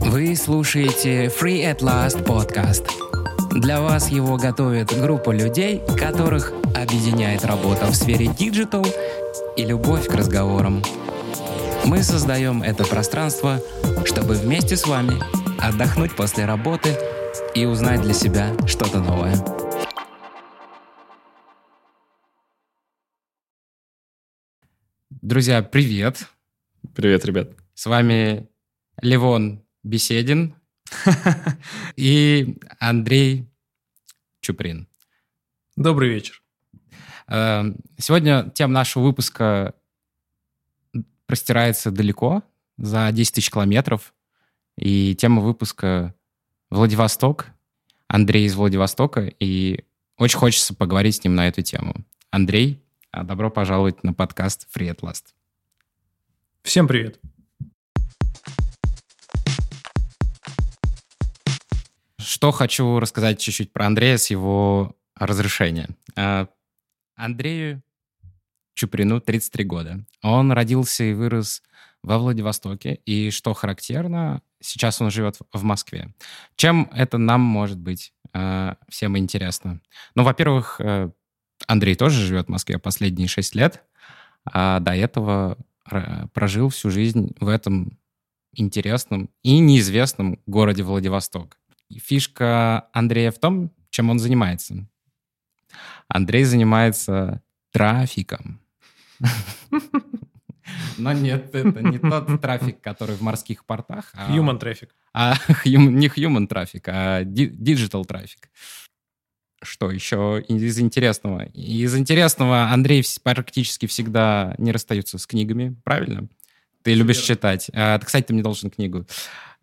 Вы слушаете Free at Last Podcast. Для вас его готовит группа людей, которых объединяет работа в сфере Digital и любовь к разговорам. Мы создаем это пространство, чтобы вместе с вами отдохнуть после работы и узнать для себя что-то новое. Друзья, привет! Привет, ребят! С вами Левон, Беседин и Андрей Чуприн. Добрый вечер. Сегодня тема нашего выпуска простирается далеко, за 10 тысяч километров. И тема выпуска Владивосток. Андрей из Владивостока. И очень хочется поговорить с ним на эту тему. Андрей, добро пожаловать на подкаст Free at Last. Всем привет. Что хочу рассказать чуть-чуть про Андрея с его разрешения. Андрею Чуприну 33 года. Он родился и вырос во Владивостоке. И, что характерно, сейчас он живет в Москве. Чем это нам может быть всем интересно? Ну, во-первых, Андрей тоже живет в Москве последние 6 лет. А до этого прожил всю жизнь в этом интересном и неизвестном городе Владивосток. Фишка Андрея в том, чем он занимается. Андрей занимается трафиком. Но нет, это не тот трафик, который в морских портах. Human трафик. Не human трафик, а digital трафик. Что еще из интересного? Из интересного Андрей практически всегда не расстается с книгами, правильно? Ты любишь читать. Кстати, ты мне должен книгу.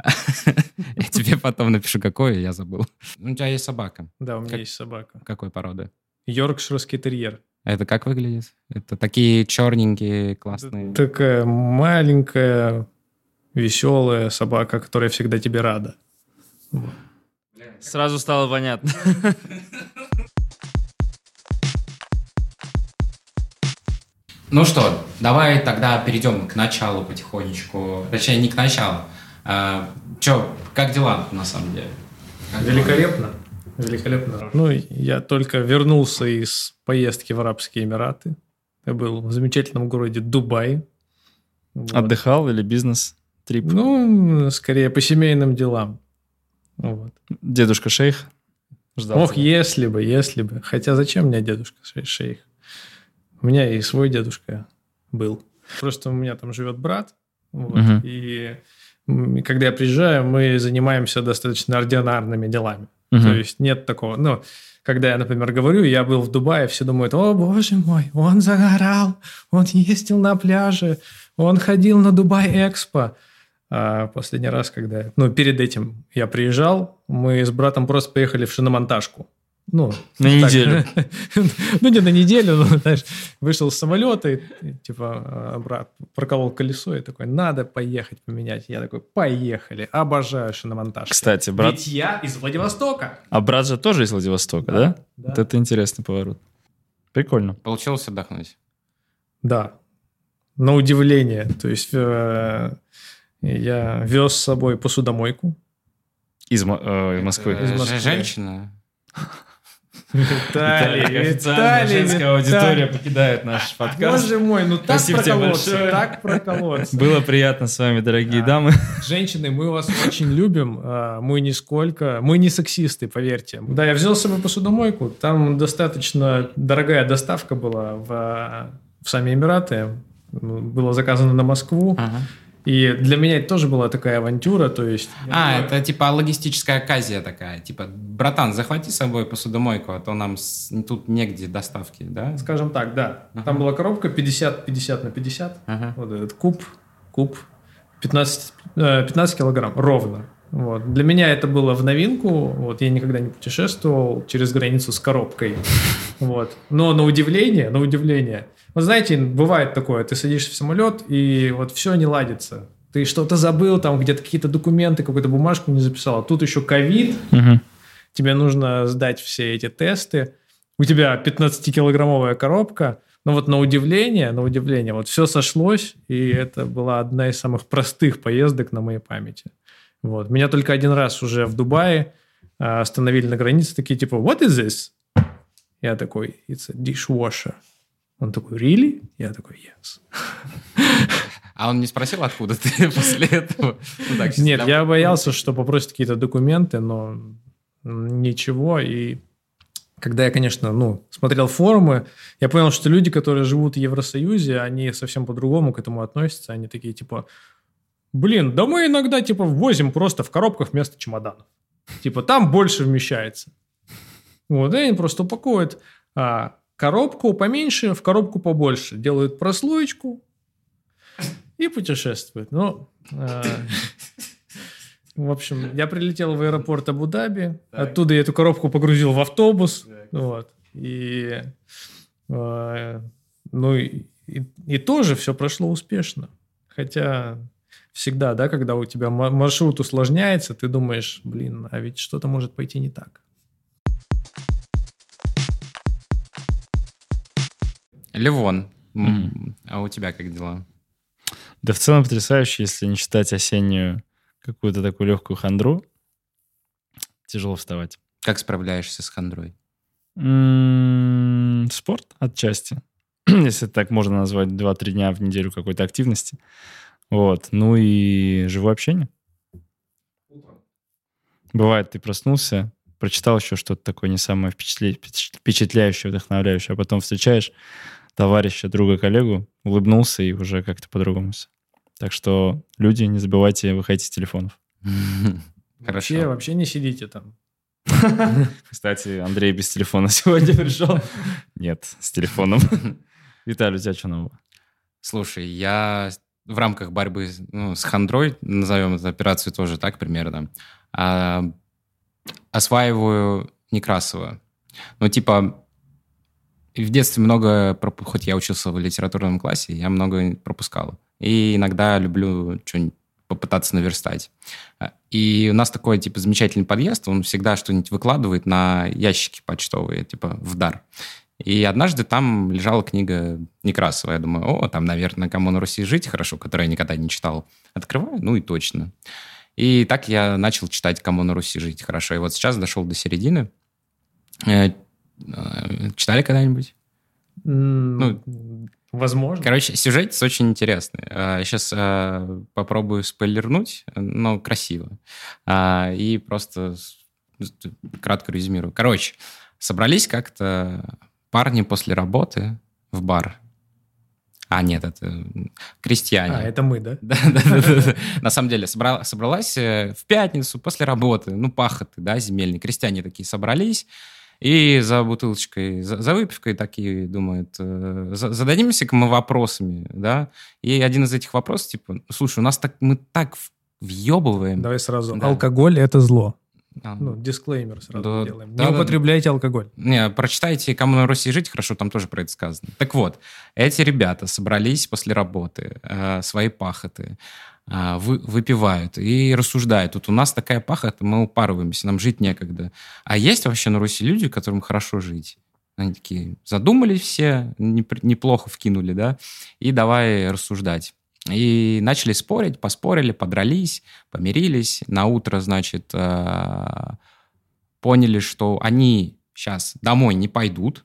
Я тебе потом напишу, какую, я забыл. У тебя есть собака. Да, у меня есть собака. Какой породы? Йоркширский терьер. Это как выглядит? Это такие черненькие, классные. Такая маленькая, веселая собака, которая всегда тебе рада. Сразу стало понятно. Ну что, давай тогда перейдем к началу потихонечку. Точнее, не к началу. Как дела на самом деле? Великолепно. Ну, я только вернулся из поездки в Арабские Эмираты. Я был в замечательном городе Дубай. Вот. Отдыхал или бизнес-трип? Ну, скорее по семейным делам. Вот. Дедушка шейх ждал. Ох, тебя. если бы. Хотя зачем мне дедушка шейх? У меня и свой дедушка был. Просто у меня там живет брат. Вот, угу. И когда я приезжаю, мы занимаемся достаточно ординарными делами. Uh-huh. То есть нет такого. Ну, когда я, например, говорю, я был в Дубае, все думают: о, боже мой, он загорал, он ездил на пляже, он ходил на Дубай-экспо. А последний раз, когда... Ну, перед этим я приезжал, мы с братом просто поехали в шиномонтажку. Ну, на неделю. Ну, не на неделю, но, знаешь, вышел с самолета, и, типа, брат проколол колесо, и такой: надо поехать поменять. Я такой: поехали, обожаю шиномонтаж. Кстати, брат... Ведь я из Владивостока. А брат же тоже из Владивостока, да? Да. Вот это интересный поворот. Прикольно. Получилось отдохнуть? Да. На удивление. То есть я вез с собой посудомойку. Из Москвы. Женщина? Женская аудитория покидает наш подкаст. Боже мой, ну так проколоться, так проколоться. Было приятно с вами, дорогие дамы. Женщины, мы вас очень любим. Мы не сексисты, поверьте. Да, я взял с собой посудомойку. Там достаточно дорогая доставка была в сами Эмираты. Было заказано на Москву. И для меня это тоже была такая авантюра, то есть... это типа логистическая оказия такая, типа: братан, захвати с собой посудомойку, а то нам тут негде доставки, да? Скажем так, да. Uh-huh. Там была коробка 50 на 50, uh-huh. Вот этот куб 15 килограмм ровно. Вот. Для меня это было в новинку, вот, я никогда не путешествовал через границу с коробкой. Вот. Но на удивление... Вот знаете, бывает такое, ты садишься в самолет, и вот все не ладится. Ты что-то забыл, там где-то какие-то документы, какую-то бумажку не записал. А тут еще ковид, угу. Тебе нужно сдать все эти тесты. У тебя 15-килограммовая коробка. Но вот на удивление, вот все сошлось, и это была одна из самых простых поездок на моей памяти. Вот. Меня только один раз уже в Дубае остановили на границе, такие типа «What is this?» Я такой «It's a dishwasher». Он такой «Really?» Я такой «Yes». А он не спросил, откуда ты после этого? Ну, так, нет, я боялся, что попросят какие-то документы, но ничего. И когда я, конечно, смотрел форумы, я понял, что люди, которые живут в Евросоюзе, они совсем по-другому к этому относятся. Они такие, типа, блин, да мы иногда, типа, возим просто в коробках вместо чемоданов. Типа, там больше вмещается. Вот, и они просто упаковывают коробку поменьше в коробку побольше. Делают прослоечку. И путешествует. Ну, в общем, я прилетел в аэропорт Абу-Даби. Так. Оттуда я эту коробку погрузил в автобус. Вот, и, и тоже все прошло успешно. Хотя всегда, да, когда у тебя маршрут усложняется, ты думаешь, блин, а ведь что-то может пойти не так. Левон, а у тебя как дела? Да в целом потрясающе, если не считать осеннюю какую-то такую легкую хандру. Тяжело вставать. Как справляешься с хандрой? Спорт отчасти. Если так можно назвать, 2-3 дня в неделю какой-то активности. Вот. Ну и живое общение. Бывает, ты проснулся, прочитал еще что-то такое не самое впечатляющее, вдохновляющее, а потом встречаешь товарища, друга, коллегу, улыбнулся и уже как-то по-другому все. Так что, люди, не забывайте выходить из телефонов. Хорошо. Вообще не сидите там. Кстати, Андрей без телефона сегодня пришел. Нет, с телефоном. Виталий, у тебя что нового? Слушай, я в рамках борьбы с хандрой, назовем эту операцию тоже так примерно, осваиваю Некрасова. В детстве много, хоть я учился в литературном классе, я много пропускал. И иногда люблю что-нибудь попытаться наверстать. И у нас такой, замечательный подъезд, он всегда что-нибудь выкладывает на ящики почтовые, в дар. И однажды там лежала книга Некрасова. Я думаю, там, наверное, «Кому на Руси жить хорошо», которую я никогда не читал. Открываю, и точно. И так я начал читать «Кому на Руси жить хорошо». И вот сейчас дошел до середины. Читали когда-нибудь? Возможно. Короче, сюжет очень интересный. Я сейчас попробую спойлернуть, но красиво. И просто кратко резюмирую. Короче, собрались как-то парни после работы в бар. А, нет, это крестьяне. А, это мы, да? Да. На самом деле, собралась в пятницу после работы. Пахоты, да, земельные. Крестьяне такие собрались. И за бутылочкой, за выпивкой такие думают, зададимся-ка мы вопросами, да? И один из этих вопросов, слушай, у нас мы так въебываем. Давай сразу, да. Алкоголь – это зло. Дисклеймер сразу делаем. Не употребляйте алкоголь. Не, прочитайте «Кому на Руси жить хорошо», там тоже про это сказано. Так вот, эти ребята собрались после работы, свои пахоты, выпивают и рассуждают. Вот у нас такая пахота, мы упарываемся, нам жить некогда. А есть вообще на Руси люди, которым хорошо жить? Они такие задумались все, неплохо вкинули, да? И давай рассуждать. И начали спорить, поспорили, подрались, помирились. Наутро, значит, поняли, что они сейчас домой не пойдут,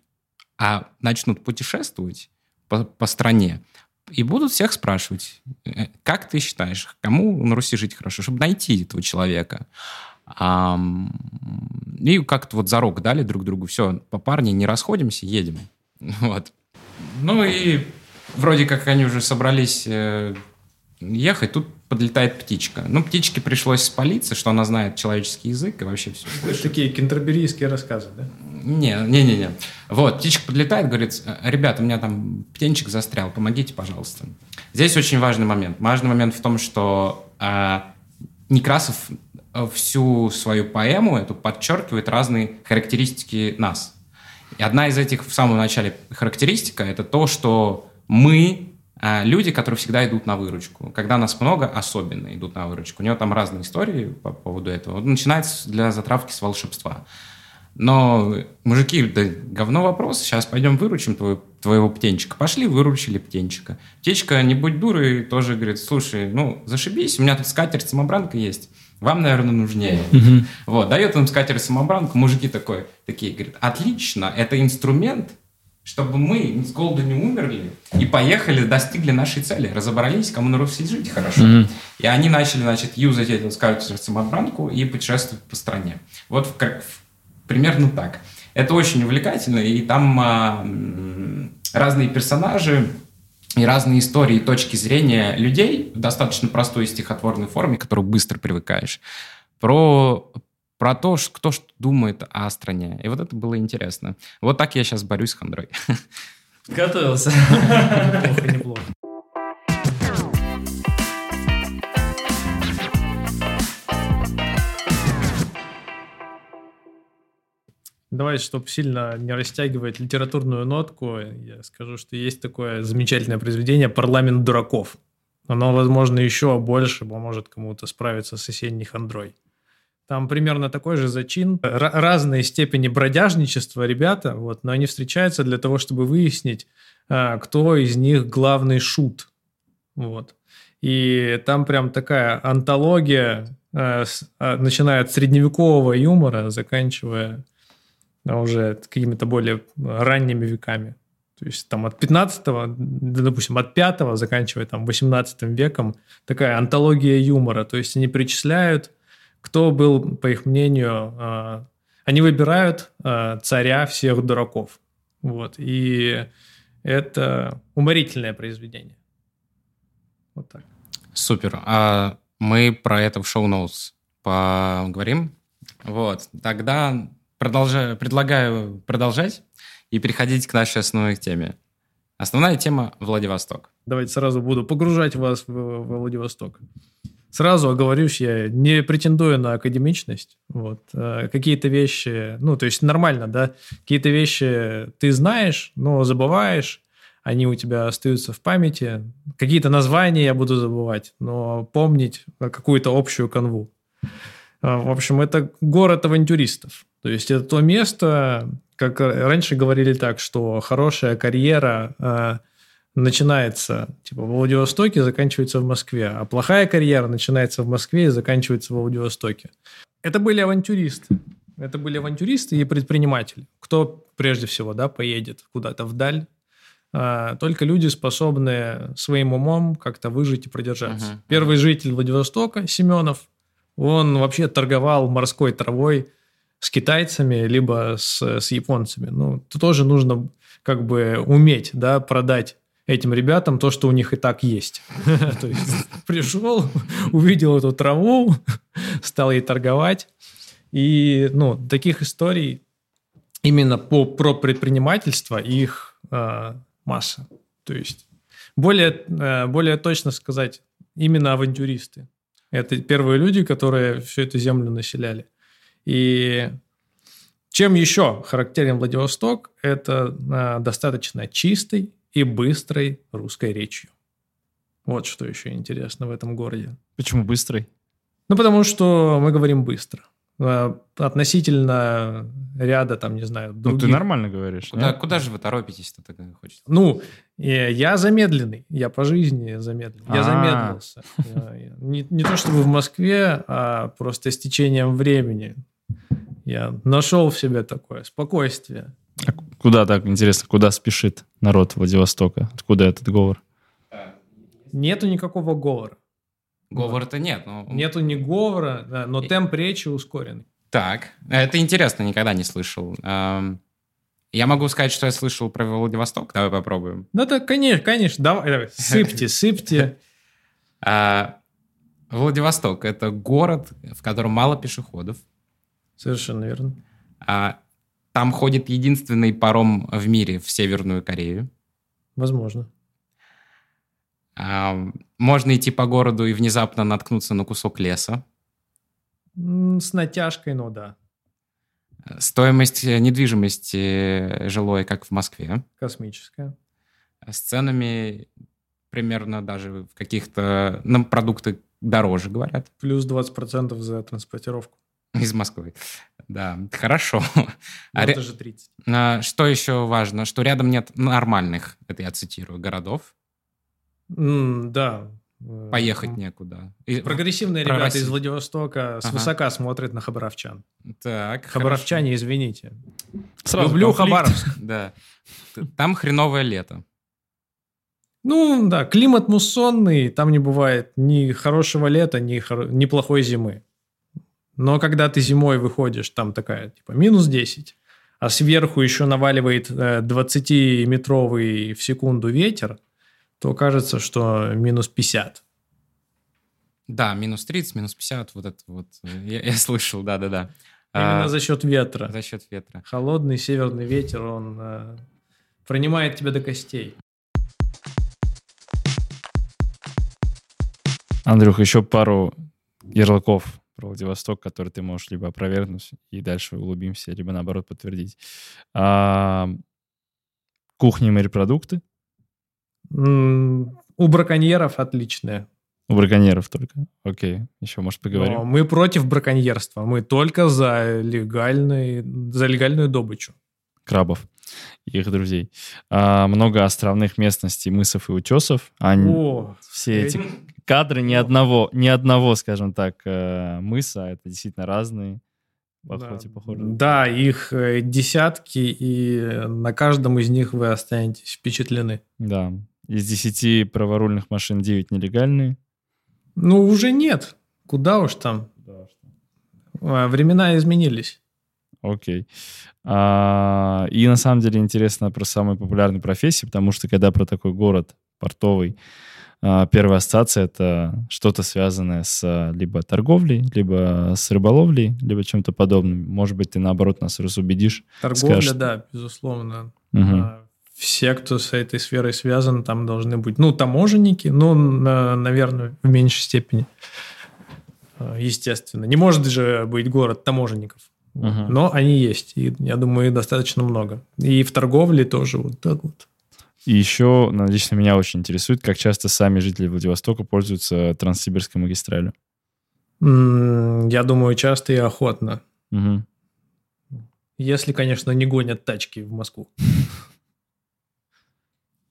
а начнут путешествовать по стране. И будут всех спрашивать, как ты считаешь, кому на Руси жить хорошо, чтобы найти этого человека. И как-то зарок дали друг другу. Все, по парни, не расходимся, едем. Вот. И вроде как они уже собрались ехать, тут подлетает птичка. Птичке пришлось спалиться, что она знает человеческий язык и вообще все. Это такие кентерберийские рассказы, да? Не. Вот, птичка подлетает, говорит, ребята, у меня там птенчик застрял, помогите, пожалуйста. Здесь очень важный момент. Важный момент в том, что Некрасов всю свою поэму эту подчеркивает разные характеристики нас. И одна из этих в самом начале характеристика – это то, что мы люди, которые всегда идут на выручку. Когда нас много, особенно идут на выручку. У него там разные истории по поводу этого. Начинается для затравки с волшебства. Но, мужики, да говно вопрос, сейчас пойдем выручим твоего птенчика. Пошли, выручили птенчика. Птичка, не будь дурой, тоже говорит, слушай, зашибись, у меня тут скатерть-самобранка есть. вам, наверное, нужнее. Mm-hmm. Вот, дает им скатерть-самобранку, мужики такие, говорят, отлично, это инструмент, чтобы мы с голоду не умерли и поехали, достигли нашей цели, разобрались, кому на Руси жить хорошо. Mm-hmm. И они начали, юзать эту скатерть-самобранку и путешествовать по стране. Вот примерно так. Это очень увлекательно, и там разные персонажи и разные истории и точки зрения людей в достаточно простой стихотворной форме, к которой быстро привыкаешь, про то, кто что думает о стране. И вот это было интересно. Вот так я сейчас борюсь с хандрой. Подготовился. Плохо, неплохо. Давай, чтобы сильно не растягивать литературную нотку, я скажу, что есть такое замечательное произведение «Парламент дураков». Оно, возможно, еще больше поможет кому-то справиться с осенней хандрой. Там примерно такой же зачин. Разные степени бродяжничества ребята, вот, но они встречаются для того, чтобы выяснить, кто из них главный шут. Вот. И там прям такая антология, начиная от средневекового юмора, заканчивая уже какими-то более ранними веками. То есть там от 15-го, допустим, от 5-го, заканчивая там 18 веком, такая антология юмора. То есть они перечисляют, кто был, по их мнению, они выбирают царя всех дураков. Вот. И это уморительное произведение. Вот так. Супер. А мы про это в шоу-ноутс поговорим. Вот. Тогда... Предлагаю продолжать и переходить к нашей основной теме. Основная тема – Владивосток. Давайте сразу буду погружать вас во Владивосток. Сразу оговорюсь, я не претендую на академичность. Вот. Какие-то вещи, то есть нормально, да? Какие-то вещи ты знаешь, но забываешь, они у тебя остаются в памяти. Какие-то названия я буду забывать, но помнить какую-то общую канву. В общем, это город авантюристов. То есть это то место, как раньше говорили так, что хорошая карьера начинается в Владивостоке и заканчивается в Москве, а плохая карьера начинается в Москве и заканчивается в Владивостоке. Это были авантюристы. Это были авантюристы и предприниматели. Кто прежде всего поедет куда-то вдаль? Только люди, способные своим умом как-то выжить и продержаться. Uh-huh. Первый житель Владивостока, Семенов, он вообще торговал морской травой с китайцами, либо с японцами. Тоже нужно уметь продать этим ребятам то, что у них и так есть. То есть пришел, увидел эту траву, стал ей торговать. И таких историй именно про предпринимательство их масса. То есть более точно сказать, именно авантюристы. Это первые люди, которые всю эту землю населяли. И чем еще характерен Владивосток, это достаточно чистой и быстрой русской речью. Вот что еще интересно в этом городе. Почему быстрой? Потому что мы говорим быстро. Относительно ряда, других... ты нормально говоришь. Куда же вы торопитесь-то так хочется? Я замедленный. Я по жизни замедленный. Я замедлился. Не то чтобы в Москве, а просто с течением времени. Я нашел в себе такое спокойствие. А куда так, интересно, куда спешит народ Владивостока? Откуда этот говор? Нету никакого говора. Говора-то нет. Нету ни говора, но темп речи ускоренный. Так, это интересно, никогда не слышал. Я могу сказать, что я слышал про Владивосток. Давай попробуем. Конечно. Давай. Сыпьте. Владивосток – это город, в котором мало пешеходов. Совершенно верно. Там ходит единственный паром в мире в Северную Корею. Возможно. Можно идти по городу и внезапно наткнуться на кусок леса. С натяжкой, да. Стоимость недвижимости жилой, как в Москве. Космическая. С ценами примерно даже в каких-то... Нам продукты дороже, говорят. Плюс 20% за транспортировку. Из Москвы. Да, хорошо. Это же 30. Что еще важно? Что рядом нет нормальных, это я цитирую, городов. Да, Поехать некуда. Прогрессивные ребята Россию. Из Владивостока свысока смотрят на хабаровчан. Так, хабаровчане, хорошо. Извините. Сразу люблю Хабаровск. Да. Там хреновое лето. Ну да, климат муссонный, там не бывает ни хорошего лета, ни плохой зимы. Но когда ты зимой выходишь, там такая, типа, минус 10, а сверху еще наваливает 20-метровый в секунду ветер, то кажется, что минус 50. Да, минус 30, минус 50, вот это вот. Я слышал, да-да-да. Именно за счет ветра. За счет ветра. Холодный северный ветер, он пронимает тебя до костей. Андрюх, еще пару ярлыков про Владивосток, которые ты можешь либо опровергнуть и дальше углубимся, либо наоборот подтвердить. Кухня и морепродукты. У браконьеров отличная. У браконьеров только? Окей, еще, может, поговорим. Но мы против браконьерства, мы только за легальную добычу. Крабов и их друзей. Много островных местностей, мысов и утесов. Все эти кадры ни одного, скажем так, мыса, это действительно разные. Похоже. Да, их десятки, и на каждом из них вы останетесь впечатлены. Да. Из 10 праворульных машин 9 нелегальные. Ну, уже нет. Куда уж там. Времена изменились. Окей. И на самом деле интересно про самые популярные профессии, потому что когда про такой город портовый, первая ассоциация — это что-то связанное с либо торговлей, либо с рыболовлей, либо чем-то подобным. Может быть, ты, наоборот, нас разубедишь. Торговля, скажешь... да, безусловно. Угу. Все, кто с этой сферой связан, там должны быть, таможенники, наверное, в меньшей степени, естественно. Не может же быть город таможенников, но они есть, и, я думаю, достаточно много. И в торговле тоже вот так вот. И еще, лично меня очень интересует, как часто сами жители Владивостока пользуются Транссибирской магистралью. Я думаю, часто и охотно. Угу. Если, конечно, не гонят тачки в Москву.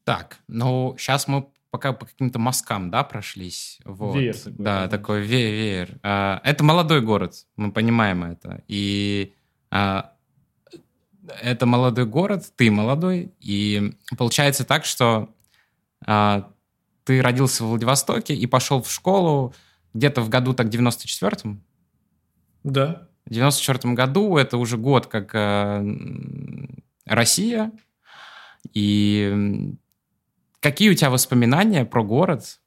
Так, сейчас мы пока по каким-то мазкам, прошлись. Вот. Веер такой. Да, такой веер. Это молодой город, мы понимаем это. И... Это молодой город, ты молодой, и получается так, что ты родился в Владивостоке и пошел в школу где-то в году так 94-м? Да. В 94-м году это уже год как Россия. И какие у тебя воспоминания про город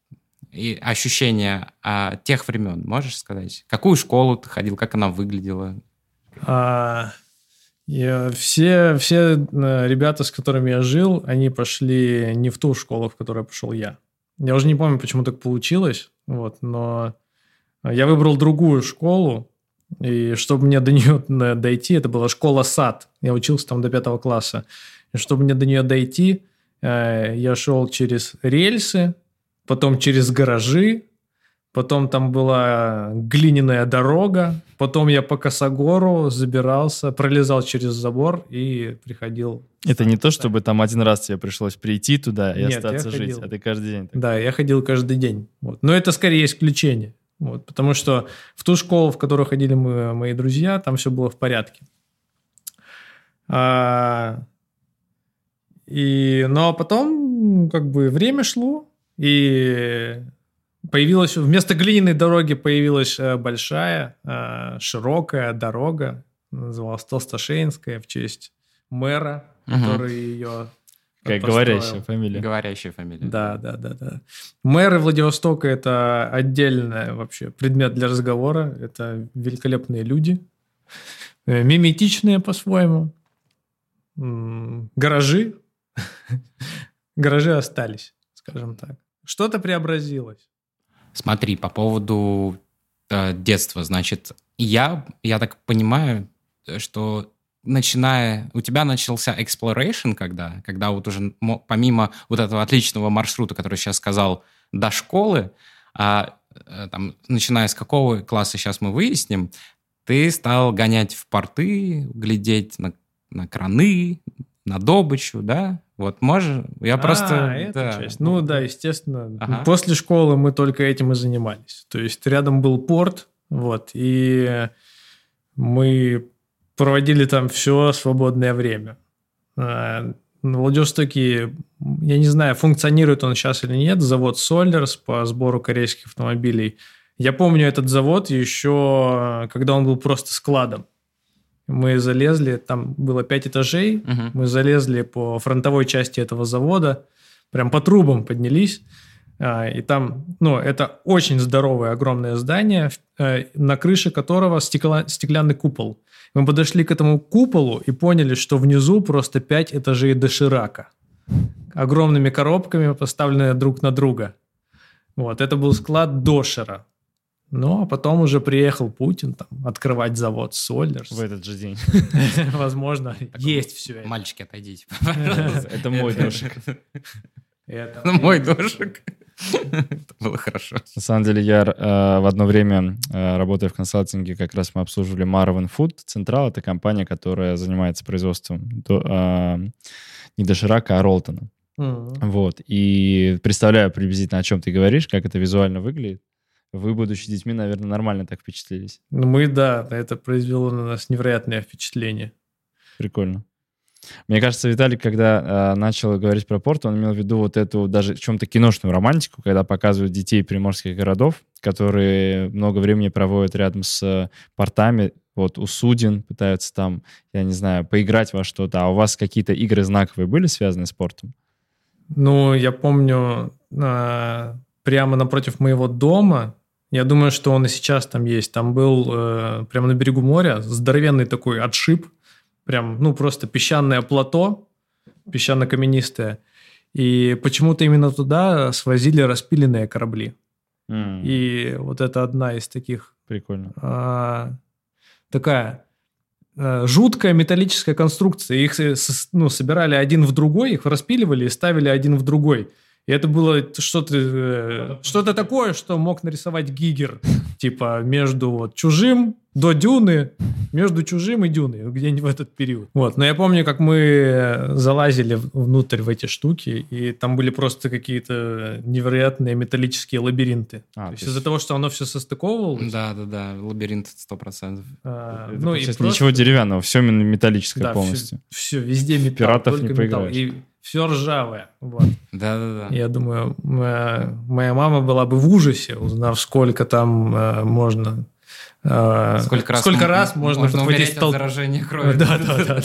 и ощущения тех времен, можешь сказать? Какую школу ты ходил, как она выглядела? Все ребята, с которыми я жил, они пошли не в ту школу, в которую пошел я. Я уже не помню, почему так получилось, но я выбрал другую школу, и чтобы мне до нее дойти, это была школа-сад, я учился там до 5 класса, и чтобы мне до нее дойти, я шел через рельсы, потом через гаражи, потом там была глиняная дорога, потом я по Косогору забирался, пролезал через забор и приходил. Это не то, чтобы там один раз тебе пришлось прийти туда и остаться жить, а ты каждый день. Да, я ходил каждый день. Но это скорее исключение, потому что в ту школу, в которую ходили мои друзья, там все было в порядке. Но потом как бы время шло, и... Появилась, вместо глиняной дороги появилась большая, широкая дорога, называлась Толстошейнская в честь мэра, который ее... Как говорящая фамилия. Говорящая фамилия. Да. Мэры Владивостока – это отдельный вообще предмет для разговора. Это великолепные люди, миметичные по-своему. Гаражи остались, скажем так. Что-то преобразилось. Смотри, по поводу детства, значит, я так понимаю, что у тебя начался exploration, когда вот уже помимо вот этого отличного маршрута, который сейчас сказал, до школы, там, начиная с какого класса сейчас мы выясним, ты стал гонять в порты, глядеть на краны, на добычу, да? Вот, можешь? Я просто... Эта часть. Ну да, естественно. Ага. После школы мы только этим и занимались. То есть рядом был порт, вот, и мы проводили там все свободное время. На Владивостоке, я не знаю, функционирует он сейчас или нет, завод Solers по сбору корейских автомобилей. Я помню этот завод еще, когда он был просто складом. Мы залезли, там было 5 этажей, uh-huh. мы залезли по фронтовой части этого завода, прям по трубам поднялись, и там, ну, это очень здоровое огромное здание, на крыше которого стеклянный купол. Мы подошли к этому куполу и поняли, что внизу просто 5 этажей доширака, огромными коробками, поставленные друг на друга. Вот, это был склад дошира. Ну, а потом уже приехал Путин там, открывать завод Solers. В этот же день. Возможно, есть все это. Мальчики, отойдите, пожалуйста. Это мой дошик. Это мой дошик. Это было хорошо. На самом деле, я в одно время, работая в консалтинге, как раз мы обслуживали Marvin Food Central. Это компания, которая занимается производством не доширака, а ролтона. Вот. И представляю приблизительно, о чем ты говоришь, как это визуально выглядит. Вы, будучи детьми, наверное, нормально так впечатлились. Ну, мы, да, это произвело на нас невероятное впечатление. Прикольно. Мне кажется, Виталик, когда начал говорить про порт, он имел в виду вот эту даже в чем-то киношную романтику, когда показывают детей приморских городов, которые много времени проводят рядом с портами, вот у суден, пытаются там, я не знаю, поиграть во что-то. А у вас какие-то игры знаковые были связаны с портом? Ну, я помню, прямо напротив моего дома... Я думаю, что он и сейчас там есть. Там был прямо на берегу моря здоровенный такой отшиб. Прям, ну, просто песчаное плато, песчано-каменистое. И почему-то именно туда свозили распиленные корабли. Mm. И вот это одна из таких... Прикольно. Такая жуткая металлическая конструкция. Их собирали один в другой, их распиливали и ставили один в другой. И это было что-то такое, что мог нарисовать Гигер. Типа между вот Чужим до Дюны, между Чужим и Дюной, где-нибудь в этот период. Вот. Но я помню, как мы залазили внутрь в эти штуки, и там были просто какие-то невероятные металлические лабиринты. То есть из-за того, что оно все состыковывалось... Да, лабиринт 100%. Ну, и просто... Ничего деревянного, все металлическое, да, полностью. Все везде металл, пиратов не поиграешь. И... Все ржавое. Вот. Да. Я думаю, моя мама была бы в ужасе, узнав, сколько там можно... Сколько раз можно умереть от заражения крови. Да.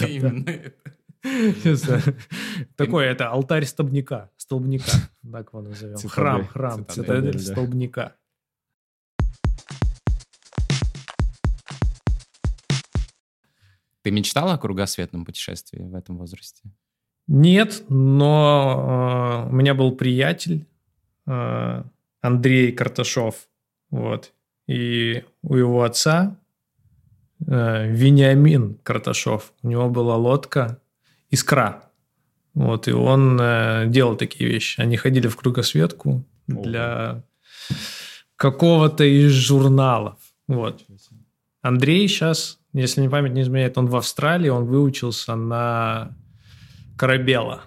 Именно это. Такое, это алтарь столбняка. Столбняка, так его назовем. Храм. Цитадель столбняка. Ты мечтал о кругосветном путешествии в этом возрасте? Нет, но у меня был приятель Андрей Карташов, вот, и у его отца Вениамин Карташов, у него была лодка «Искра», вот, и он делал такие вещи. Они ходили в кругосветку для какого-то из журналов, вот. Андрей сейчас, если мне память не изменяет, он в Австралии, он выучился на... корабела.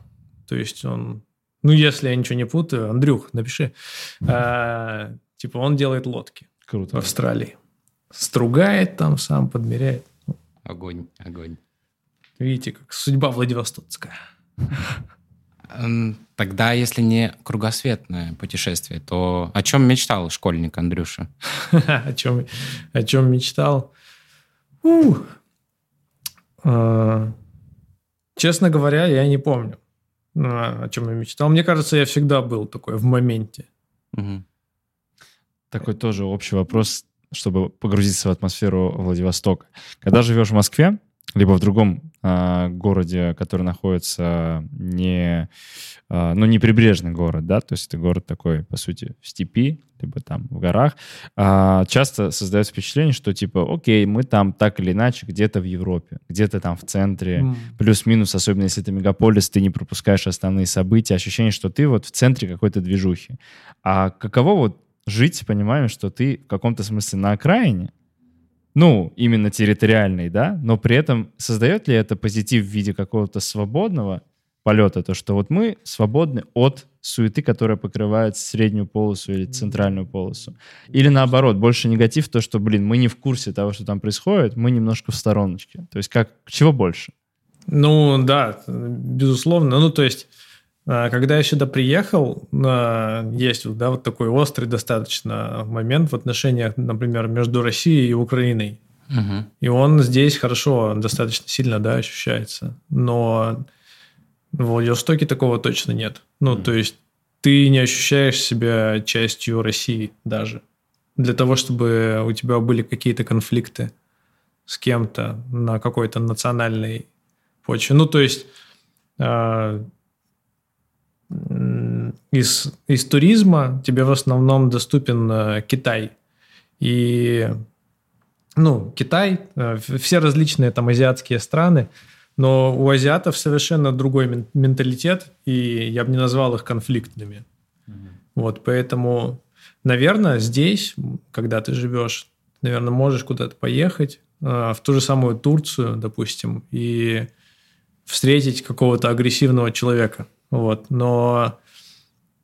То есть он... Ну, если я ничего не путаю, Андрюх, напиши. Типа он делает лодки. Круто. В Австралии. Стругает там, сам подмеряет. Огонь. Видите, как судьба владивостокская. Тогда, если не кругосветное путешествие, то о чем мечтал школьник Андрюша? О чем мечтал? Честно говоря, я не помню, о чем я мечтал. Мне кажется, я всегда был такой в моменте. Угу. Такой тоже общий вопрос, чтобы погрузиться в атмосферу Владивостока. Когда живешь в Москве, либо в другом городе, который находится не прибрежный город, да, то есть это город такой, по сути, в степи, либо там в горах, часто создается впечатление, что типа, окей, мы там так или иначе где-то в Европе, где-то там в центре, плюс-минус, особенно если это мегаполис, ты не пропускаешь основные события, ощущение, что ты вот в центре какой-то движухи. А каково вот жить, понимаем, что ты в каком-то смысле на окраине, ну, именно территориальный, да, но при этом создает ли это позитив в виде какого-то свободного полета, то что вот мы свободны от суеты, которая покрывает среднюю полосу или центральную полосу. Или наоборот, больше негатив, то что, блин, мы не в курсе того, что там происходит, мы немножко в стороночке. То есть как, чего больше? Ну да, безусловно. Ну то есть, когда я сюда приехал, есть да, вот такой острый достаточно момент в отношениях, например, между Россией и Украиной. Угу. И он здесь хорошо, достаточно сильно да, ощущается. Но в Владивостоке такого точно нет. Ну, то есть, ты не ощущаешь себя частью России даже. Для того, чтобы у тебя были какие-то конфликты с кем-то на какой-то национальной почве. Ну, то есть, из туризма тебе в основном доступен Китай. И, ну, Китай, все различные там азиатские страны, но у азиатов совершенно другой менталитет, и я бы не назвал их конфликтными. Mm-hmm. Вот, поэтому, наверное, здесь, когда ты живешь, ты, наверное, можешь куда-то поехать, в ту же самую Турцию, допустим, и встретить какого-то агрессивного человека. Вот. Но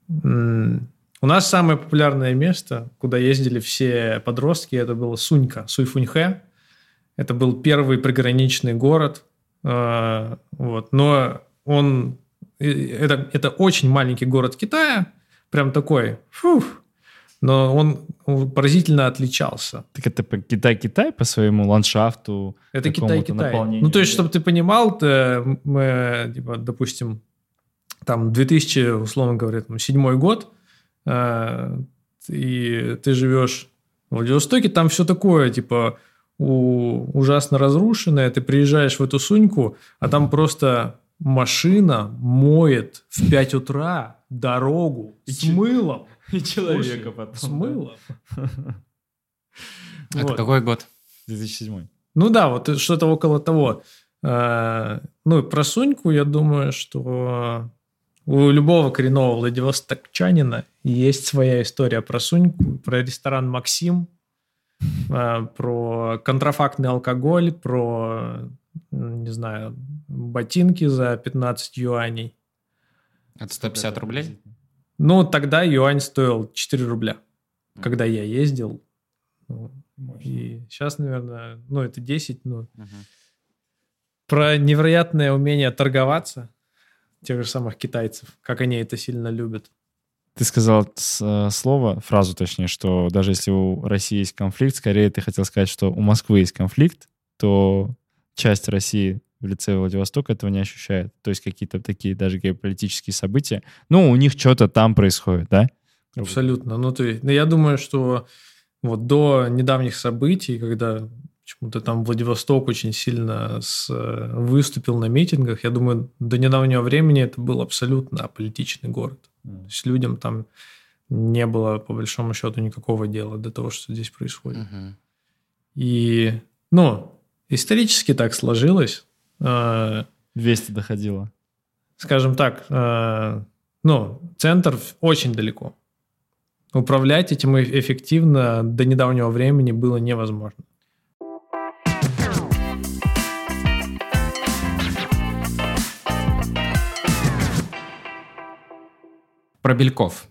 у нас самое популярное место, куда ездили все подростки, это была Сунька, Суйфэньхэ. Это был первый приграничный город. Вот. Но он это очень маленький город Китая, прям такой, но он поразительно отличался. Так это Китай-Китай по своему ландшафту? Это Китай-Китай. Ну, то есть, чтобы ты понимал, мы, типа, допустим, там 2000, условно говоря, 2007 год, и ты живешь в Владивостоке, там все такое, типа, ужасно разрушенная, ты приезжаешь в эту Суньку, а там просто машина моет в 5 утра дорогу и с мылом. И человека потом. С мылом. Это какой год? 2007. Ну да, вот что-то около того. Ну и про Суньку, я думаю, что у любого коренного владивостокчанина есть своя история про Суньку, про ресторан «Максим», про контрафактный алкоголь, про, не знаю, ботинки за 15 юаней. Это 150 рублей? Ну, тогда юань стоил 4 рубля, когда я ездил. И сейчас, наверное, ну, это 10. Ну. Угу. Про невероятное умение торговаться тех же самых китайцев, как они это сильно любят. Ты сказал фразу точнее, что даже если у России есть конфликт, скорее ты хотел сказать, что у Москвы есть конфликт, то часть России в лице Владивостока этого не ощущает. То есть какие-то такие даже геополитические события. Ну, у них что-то там происходит, да? Абсолютно. Ну, я думаю, что вот до недавних событий, когда почему-то там Владивосток очень сильно выступил на митингах, я думаю, до недавнего времени это был абсолютно аполитичный город. То есть людям там не было, по большому счету, никакого дела до того, что здесь происходит. Uh-huh. И, ну, исторически так сложилось. 200 доходило. Скажем так, ну, центр очень далеко. Управлять этим эффективно до недавнего времени было невозможно. Про бельков.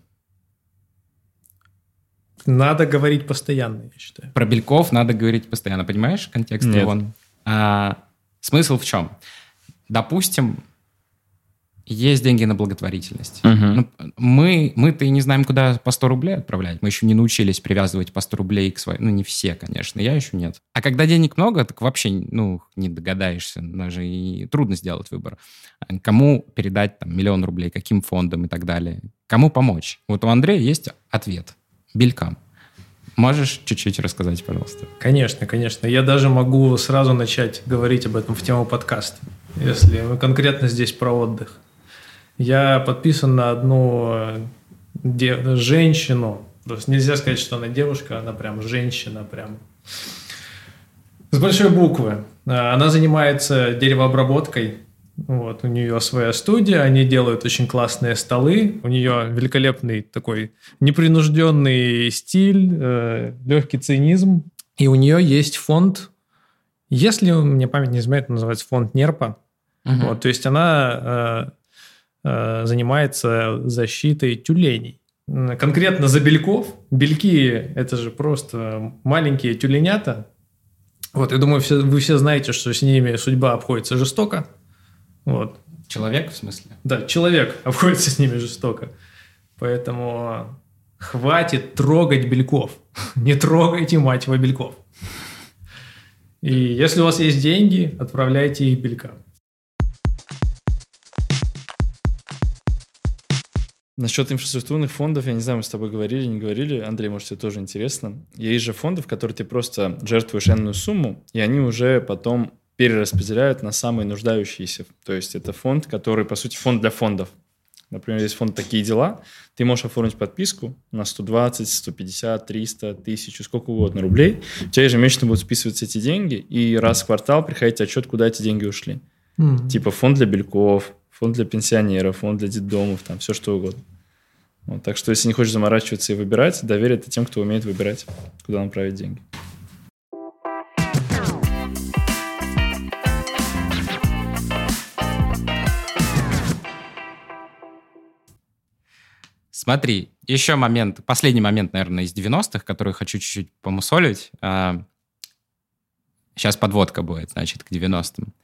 Надо говорить постоянно, я считаю. Про бельков надо говорить постоянно. Понимаешь контекст? Нет. Вон. Смысл в чем? Допустим, есть деньги на благотворительность. Угу. Мы-то и не знаем, куда по 100 рублей отправлять. Мы еще не научились привязывать по 100 рублей к своей... Ну, не все, конечно, я еще нет. А когда денег много, так вообще не догадаешься. Даже и трудно сделать выбор. Кому передать там, 1 000 000 рублей, каким фондам и так далее. Кому помочь? Вот у Андрея есть ответ. Белькам. Можешь чуть-чуть рассказать, пожалуйста? Конечно, конечно. Я даже могу сразу начать говорить об этом в тему подкаста. Если мы конкретно здесь про отдых. Я подписан на одну женщину. То есть нельзя сказать, что она девушка, она прям женщина, прям с большой буквы. Она занимается деревообработкой. Вот, у нее своя студия, они делают очень классные столы. У нее великолепный такой непринужденный стиль, легкий цинизм. И у нее есть фонд, если мне память не изменяет, называется фонд Нерпа. Uh-huh. Вот, то есть она занимается защитой тюленей. Конкретно за бельков. Бельки – это же просто маленькие тюленята. Вот, я думаю, вы все знаете, что с ними судьба обходится жестоко. Вот. Человек, в смысле? Да, человек обходится с ними жестоко. Поэтому хватит трогать бельков. Не трогайте, мать его, бельков. И если у вас есть деньги, отправляйте их белькам. Насчет инфраструктурных фондов, я не знаю, мы с тобой говорили, не говорили. Андрей, может, тебе тоже интересно. Есть же фонды, в которые ты просто жертвуешь энную сумму, и они уже потом перераспределяют на самые нуждающиеся. То есть это фонд, который, по сути, фонд для фондов. Например, есть фонд «Такие дела». Ты можешь оформить подписку на 120, 150, 300, 1000, сколько угодно рублей. У тебя ежемесячно будут списываться эти деньги, и раз в квартал приходить отчет, куда эти деньги ушли. Mm-hmm. Типа фонд для бельков, фонд для пенсионеров, фонд для детдомов, там все что угодно. Вот, так что, если не хочешь заморачиваться и выбирать, доверь это тем, кто умеет выбирать, куда направить деньги. Смотри, еще момент, последний момент, наверное, из 90-х, который хочу чуть-чуть помусолить. Сейчас подводка будет, значит, к 90-м.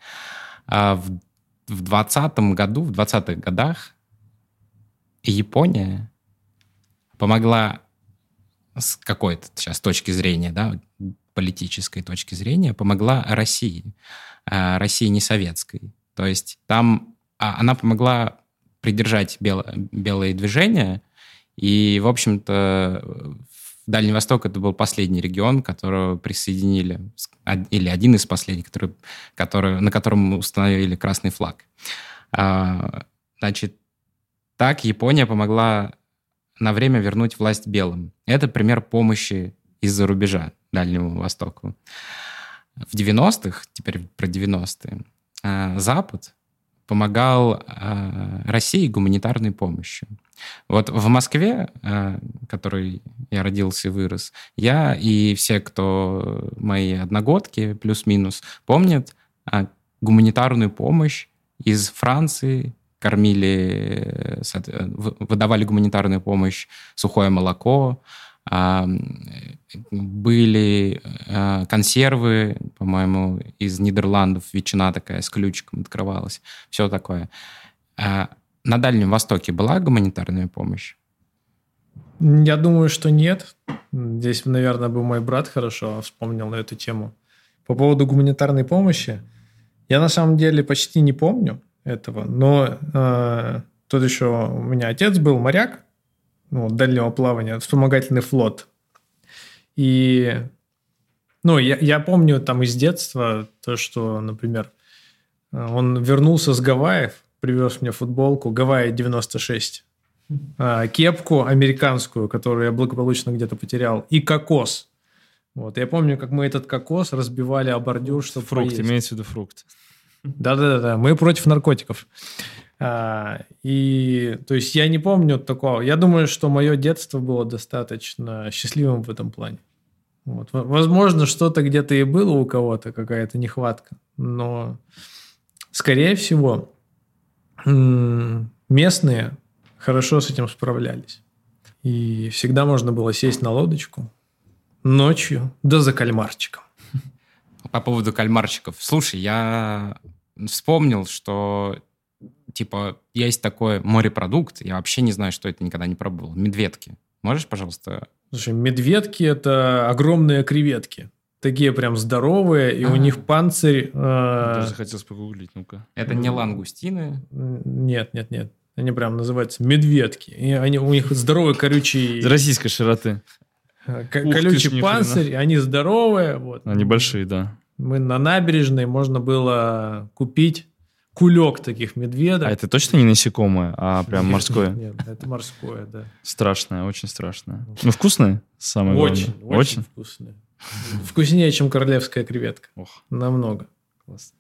В 20-м году, в 20-х годах Япония помогла с какой-то сейчас точки зрения, да, политической точки зрения, помогла России. России не советской. То есть там она помогла придержать белые движения. И, в общем-то, Дальний Восток — это был последний регион, которого присоединили, или один из последних, на котором установили красный флаг. Значит, так Япония помогла на время вернуть власть белым. Это пример помощи из-за рубежа Дальнему Востоку. В 90-х, теперь про 90-е, Запад помогал России гуманитарной помощью. Вот в Москве, в которой я родился и вырос, я и все, кто мои одногодки, плюс-минус, помнят гуманитарную помощь из Франции. Кормили, выдавали гуманитарную помощь, сухое молоко, были консервы, по-моему, из Нидерландов, ветчина такая с ключиком открывалась, все такое. На Дальнем Востоке была гуманитарная помощь? Я думаю, что нет. Здесь, наверное, бы мой брат хорошо вспомнил на эту тему. По поводу гуманитарной помощи, я на самом деле почти не помню этого, но тут еще у меня отец был моряк, ну, дальнего плавания, вспомогательный флот. И ну, я помню там из детства то, что, например, он вернулся с Гавайев, привез мне футболку Гавайи 96, кепку американскую, которую я благополучно где-то потерял, и кокос. Вот. Я помню, как мы этот кокос разбивали о бордюр, чтобы фрукт, поесть. Фрукт, имеется в виду фрукт. Да-да-да, мы против наркотиков. И, то есть, я не помню такого. Я думаю, что мое детство было достаточно счастливым в этом плане. Вот. Возможно, что-то где-то и было у кого-то, какая-то нехватка. Но, скорее всего, местные хорошо с этим справлялись. И всегда можно было сесть на лодочку ночью, да за кальмарчиком. По поводу кальмарчиков. Слушай, я вспомнил, что типа, есть такой морепродукт, я вообще не знаю, что это, никогда не пробовал. Медведки. Можешь, пожалуйста? Слушай, медведки – это огромные креветки. Такие прям здоровые, и у них панцирь... Я даже хотел погуглить, ну-ка. Это не лангустины? Нет. Они прям называются медведки. И они, у них здоровый колючий... Российской широты. Колючий панцирь, они здоровые. Вот. Они большие, да. Мы на набережной, можно было купить кулек таких медведок. А это точно не насекомое, а прям морское? Нет, это морское, да. Страшное, очень страшное. Ну, вкусное, самое главное. Очень вкусное. Вкуснее, чем королевская креветка. Ох. Намного. Классно.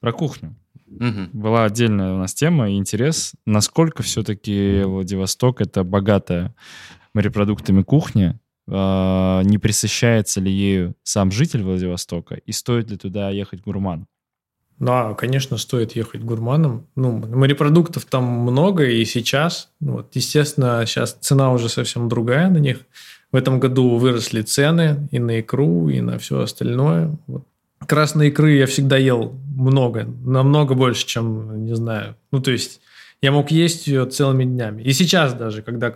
Про кухню. Угу. Была отдельная у нас тема и интерес, насколько все-таки Владивосток — это богатая морепродуктами кухня, не пресыщается ли ею сам житель Владивостока, и стоит ли туда ехать гурман? Да, конечно, стоит ехать гурманом. Ну, морепродуктов там много, и сейчас. Вот, естественно, сейчас цена уже совсем другая на них. В этом году выросли цены и на икру, и на все остальное. Вот. Красной икры я всегда ел много, намного больше, чем, не знаю. Ну, то есть, я мог есть ее целыми днями. И сейчас даже, когда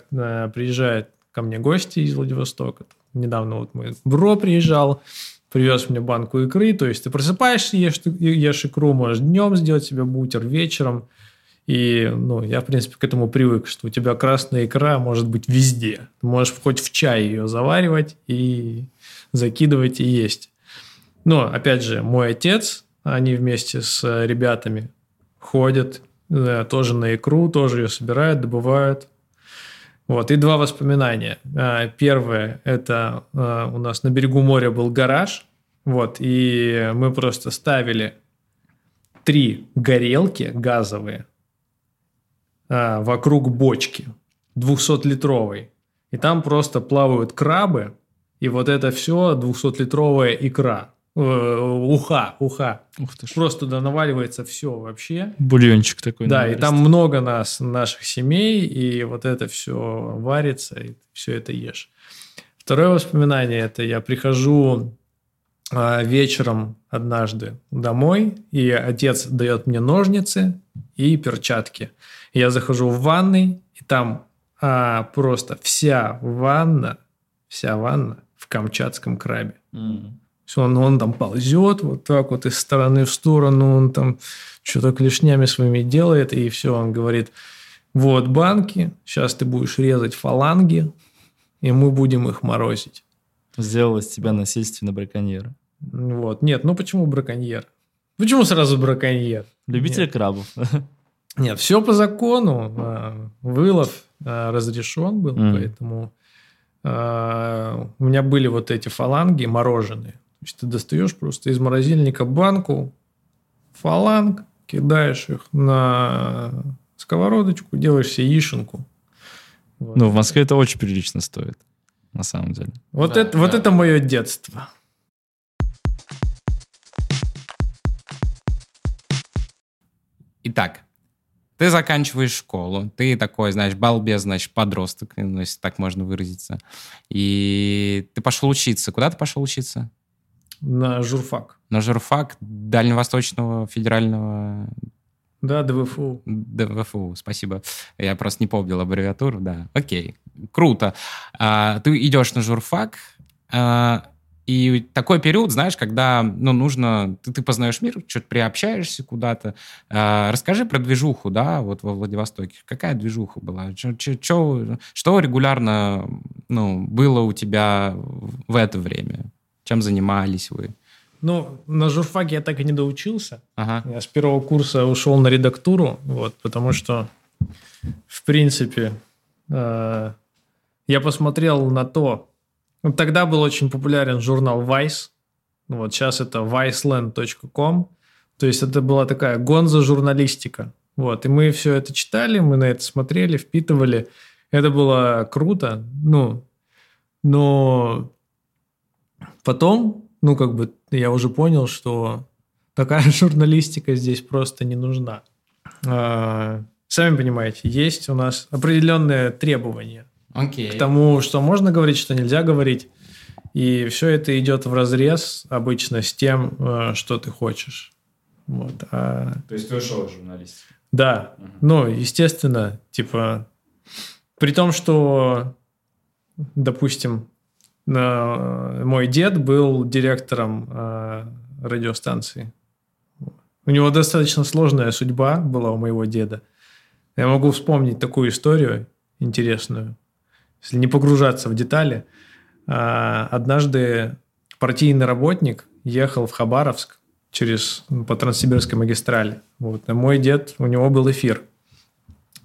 приезжают ко мне гости из Владивостока, недавно вот мой бро приезжал, привез мне банку икры, то есть ты просыпаешься, ешь икру, можешь днем сделать себе бутер, вечером. И ну, я, в принципе, к этому привык, что у тебя красная икра может быть везде. Ты можешь хоть в чай ее заваривать и закидывать и есть. Но, опять же, мой отец, они вместе с ребятами ходят тоже на икру, тоже ее собирают, добывают. Вот, и два воспоминания. Первое, это у нас на берегу моря был гараж, вот, и мы просто ставили 3 горелки газовые вокруг бочки 200-литровой, и там просто плавают крабы, и вот это все 200-литровая икра. Уха. Ух ты ж. Просто да, наваливается все вообще. Бульончик такой. Да, наваристый. И там много нас, наших семей, и вот это все варится, и все это ешь. Второе воспоминание, это я прихожу вечером однажды домой, и отец дает мне ножницы и перчатки. Я захожу в ванной, и там просто вся ванна в камчатском крабе. Все, он там ползет вот так вот из стороны в сторону, он там что-то клешнями своими делает, и все, он говорит, вот банки, сейчас ты будешь резать фаланги, и мы будем их морозить. Сделал из тебя насильственно браконьера. Вот. Нет, ну почему браконьер? Почему сразу браконьер? Любитель крабов. Нет, все по закону. Вылов разрешен был, поэтому у меня были вот эти фаланги мороженые. То есть ты достаешь просто из морозильника банку фаланг, кидаешь их на сковородочку, делаешь себе яишенку. Вот. Ну, в Москве это очень прилично стоит, на самом деле. Вот, да, это, да. Вот это мое детство. Итак, ты заканчиваешь школу, ты такой, знаешь, балбес, значит, подросток, если так можно выразиться. И ты пошел учиться. Куда ты пошел учиться? На журфак. На журфак Дальневосточного федерального... Да, ДВФУ. ДВФУ, спасибо. Я просто не помнил аббревиатуру, да. Окей, круто. Ты идешь на журфак, и такой период, знаешь, когда ну, нужно... Ты познаешь мир, что-то приобщаешься куда-то. Расскажи про движуху, да, вот во Владивостоке. Какая движуха была? Что регулярно было у тебя в это время? Чем занимались вы? Ну, на журфаке я так и не доучился. Ага. Я с первого курса ушел на редактуру, вот, потому что, в принципе, я посмотрел на то... Тогда был очень популярен журнал Vice. Вот, сейчас это viceland.com. То есть это была такая гонза-журналистика. Вот, и мы все это читали, мы на это смотрели, впитывали. Это было круто. Ну, но потом, я уже понял, что такая журналистика здесь просто не нужна. Сами понимаете, есть у нас определенные требования. Okay. К тому, что можно говорить, что нельзя говорить. И все это идет вразрез обычно с тем, что ты хочешь. Вот. То есть ты ушел журналист? Да. Uh-huh. Ну, естественно, при том, что, допустим, мой дед был директором радиостанции. У него достаточно сложная судьба была у моего деда. Я могу вспомнить такую историю интересную. Если не погружаться в детали, однажды партийный работник ехал в Хабаровск по Транссибирской магистрали. Вот. Мой дед, у него был эфир.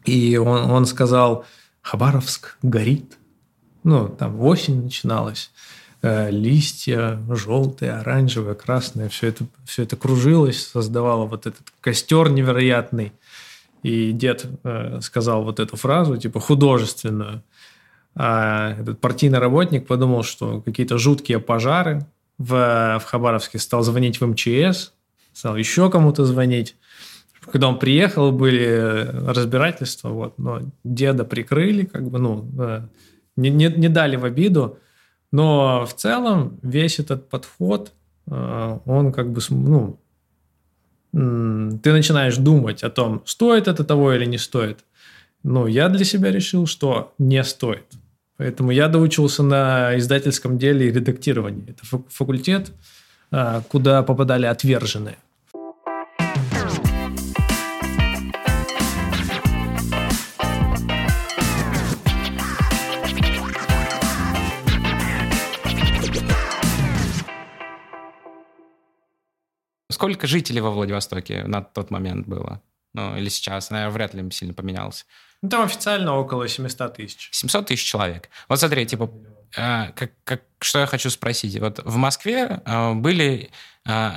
И он сказал, Хабаровск горит. Ну, там осень начиналась, листья желтые, оранжевые, красные. Все это кружилось, создавало вот этот костер невероятный. И дед сказал вот эту фразу, художественную. А этот партийный работник подумал, что какие-то жуткие пожары в Хабаровске, стал звонить в МЧС, стал еще кому-то звонить. Когда он приехал, были разбирательства, вот, но деда прикрыли, как бы, ну, не дали в обиду. Но в целом весь этот подход, он как бы, ну, ты начинаешь думать о том, стоит это того или не стоит. Ну, я для себя решил, что не стоит. Поэтому я доучился на издательском деле и редактировании. Это факультет, куда попадали отверженные. Сколько жителей во Владивостоке на тот момент было? Ну, или сейчас? Наверное, вряд ли сильно поменялось. Ну, там официально около 700 тысяч. 700 тысяч человек. Вот смотри, типа, что я хочу спросить. Вот в Москве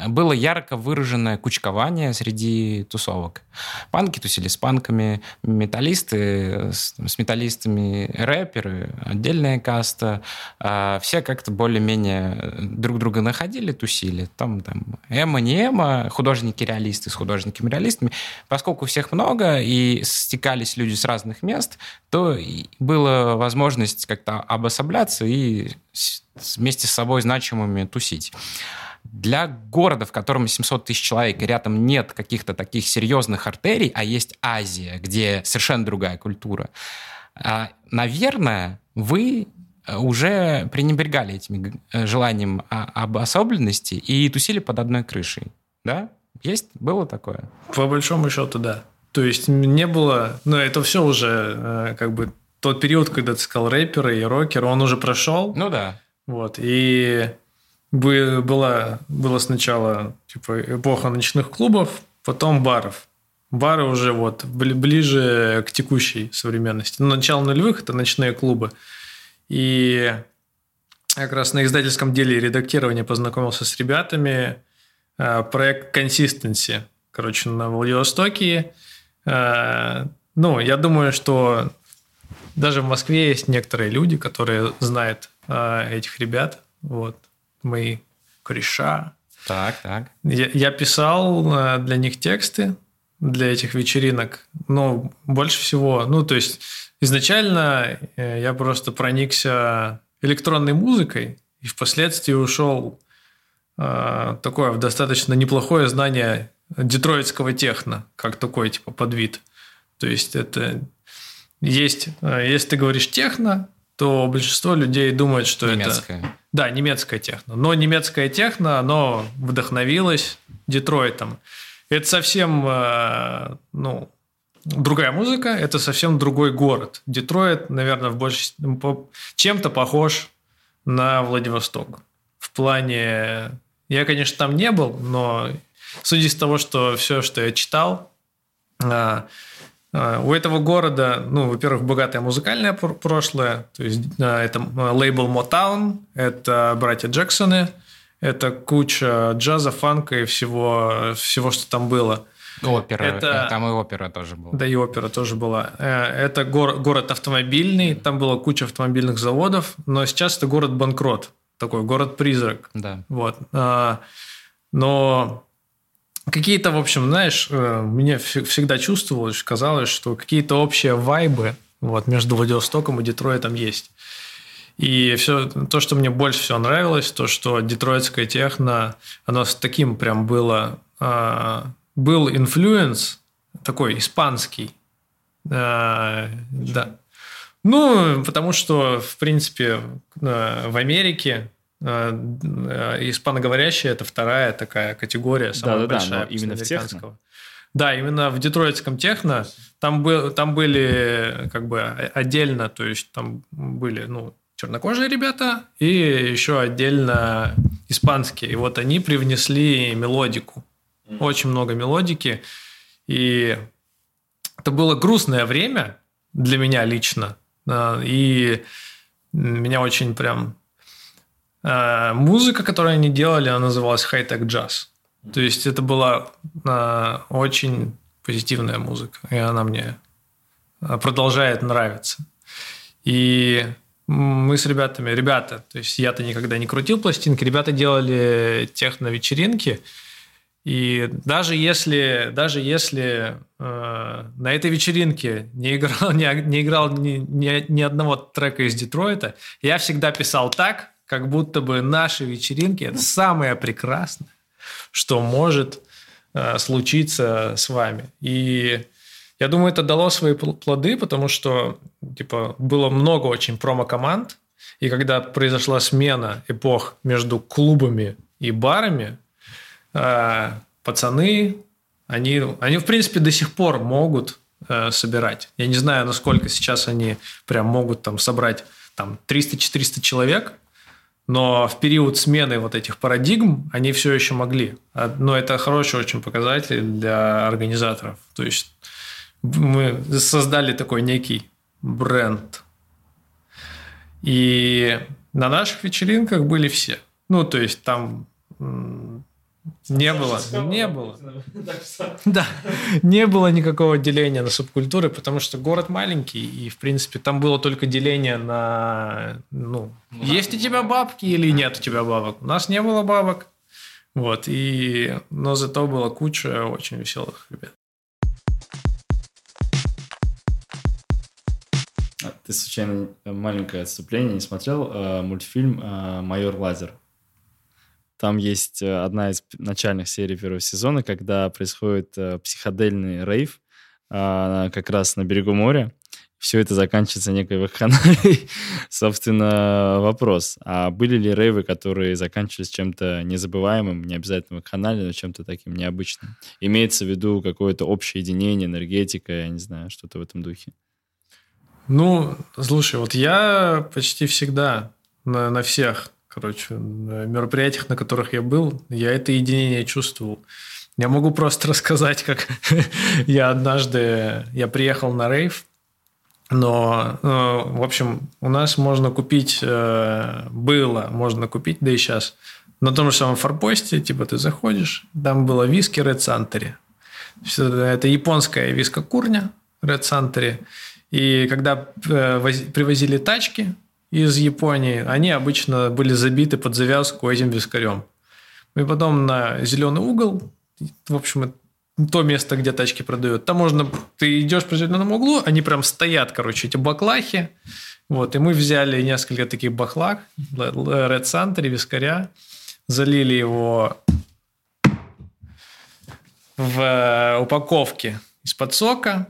было ярко выраженное кучкование среди тусовок. Панки тусили с панками, металлисты с металлистами, рэперы, отдельная каста. Все как-то более-менее друг друга находили, тусили. Там эмо, не эмо, художники-реалисты с художниками-реалистами. Поскольку всех много и стекались люди с разных мест, то была возможность как-то обособляться и вместе с собой значимыми тусить. Для города, в котором 700 тысяч человек, и рядом нет каких-то таких серьезных артерий, а есть Азия, где совершенно другая культура, наверное, вы уже пренебрегали этим желанием обособленности и тусили под одной крышей. Да? Есть? Было такое? По большому счету, да. То есть не было... Но это все уже как бы тот период, когда ты сказал рэперы и рокеры, он уже прошел. Ну да. Вот. И... Была сначала типа эпоха ночных клубов, потом баров. Бары уже вот ближе к текущей современности. Но начало нулевых – это ночные клубы. И как раз на издательском деле редактирования познакомился с ребятами. Проект Consistency, короче, на Владивостоке. Ну, я думаю, что даже в Москве есть некоторые люди, которые знают этих ребят, вот. Мои кореша. Так. Я писал для них тексты, для этих вечеринок, но больше всего... Ну, то есть, изначально я просто проникся электронной музыкой и впоследствии ушел такое в достаточно неплохое знание детройтского техно, как такой, типа, подвид. То есть, это... Есть... Если ты говоришь техно, то большинство людей думает, что немецкая. Это... Да, немецкая техно. Но немецкая техно, оно вдохновилось Детройтом. Это совсем другая музыка, это совсем другой город. Детройт, наверное, чем-то похож на Владивосток. В плане... Я, конечно, там не был, но судя из того, что все, что я читал... У этого города, ну, во-первых, богатое музыкальное прошлое, то есть это лейбл Motown, это братья Джексоны, это куча джаза, фанка и всего, что там было. Опера, там и опера тоже была. Да, и опера тоже была. Это город автомобильный, там была куча автомобильных заводов, но сейчас это город-банкрот, такой город-призрак. Да. Вот. Но... Какие-то, в общем, знаешь, мне всегда чувствовалось, казалось, что какие-то общие вайбы вот, между Владивостоком и Детройтом есть. И все то, что мне больше всего нравилось, то, что детройтское техно, оно с таким прям было... Был инфлюенс такой испанский. Да. Ну, потому что, в принципе, в Америке... Испаноговорящие – это вторая такая категория, самая большая. Именно в техно. Да, именно в детройтском техно. Там были как бы отдельно, то есть там были чернокожие ребята и еще отдельно испанские. И вот они привнесли мелодику. Очень много мелодики. И это было грустное время для меня лично. И меня очень прям... Музыка, которую они делали, она называлась хай-тек джаз. То есть это была очень позитивная музыка, и она мне продолжает нравиться. И мы с ребятами... Ребята, то есть я-то никогда не крутил пластинки, ребята делали техно-вечеринки, И даже если на этой вечеринке не играл ни одного трека из Детройта, я всегда писал так, как будто бы наши вечеринки – это самое прекрасное, что может случиться с вами. И я думаю, это дало свои плоды, потому что было много очень промо-команд, и когда произошла смена эпох между клубами и барами, пацаны, они в принципе до сих пор могут собирать. Я не знаю, насколько сейчас они прям могут там собрать там 300-400 человек, но в период смены вот этих парадигм они все еще могли. Но это хороший очень показатель для организаторов. То есть мы создали такой некий бренд. И на наших вечеринках были все. Ну, то есть там... Не было. Да, не было никакого деления на субкультуры, потому что город маленький, и, в принципе, там было только деление на... есть у тебя бабки или нет у тебя бабок? У нас не было бабок. Но зато была куча очень веселых ребят. Ты, случайно, маленькое отступление, не смотрел мультфильм «Майор Лазер»? Там есть одна из начальных серий первого сезона, когда происходит психодельный рейв как раз на берегу моря. Все это заканчивается некой вакханалией. Собственно, вопрос. А были ли рейвы, которые заканчивались чем-то незабываемым, не обязательно вакханалией, но чем-то таким необычным? Имеется в виду какое-то общее единение, энергетика, я не знаю, что-то в этом духе. Слушай, я почти всегда на всех... на мероприятиях, на которых я был, я это единение чувствовал. Я могу просто рассказать, как я однажды приехал на рейв, но, в общем, у нас можно купить, да и сейчас, на том же самом форпосте, ты заходишь, там было виски Red Center. Это японская вискокурня Red Center. И когда привозили тачки из Японии, они обычно были забиты под завязку этим вискарем. И потом на зеленый угол, в общем, то место, где тачки продают, там ты идешь по зеленому углу, они прям стоят, эти баклахи. И мы взяли несколько таких баклах, Red Center, вискаря, залили его в упаковке из-под сока.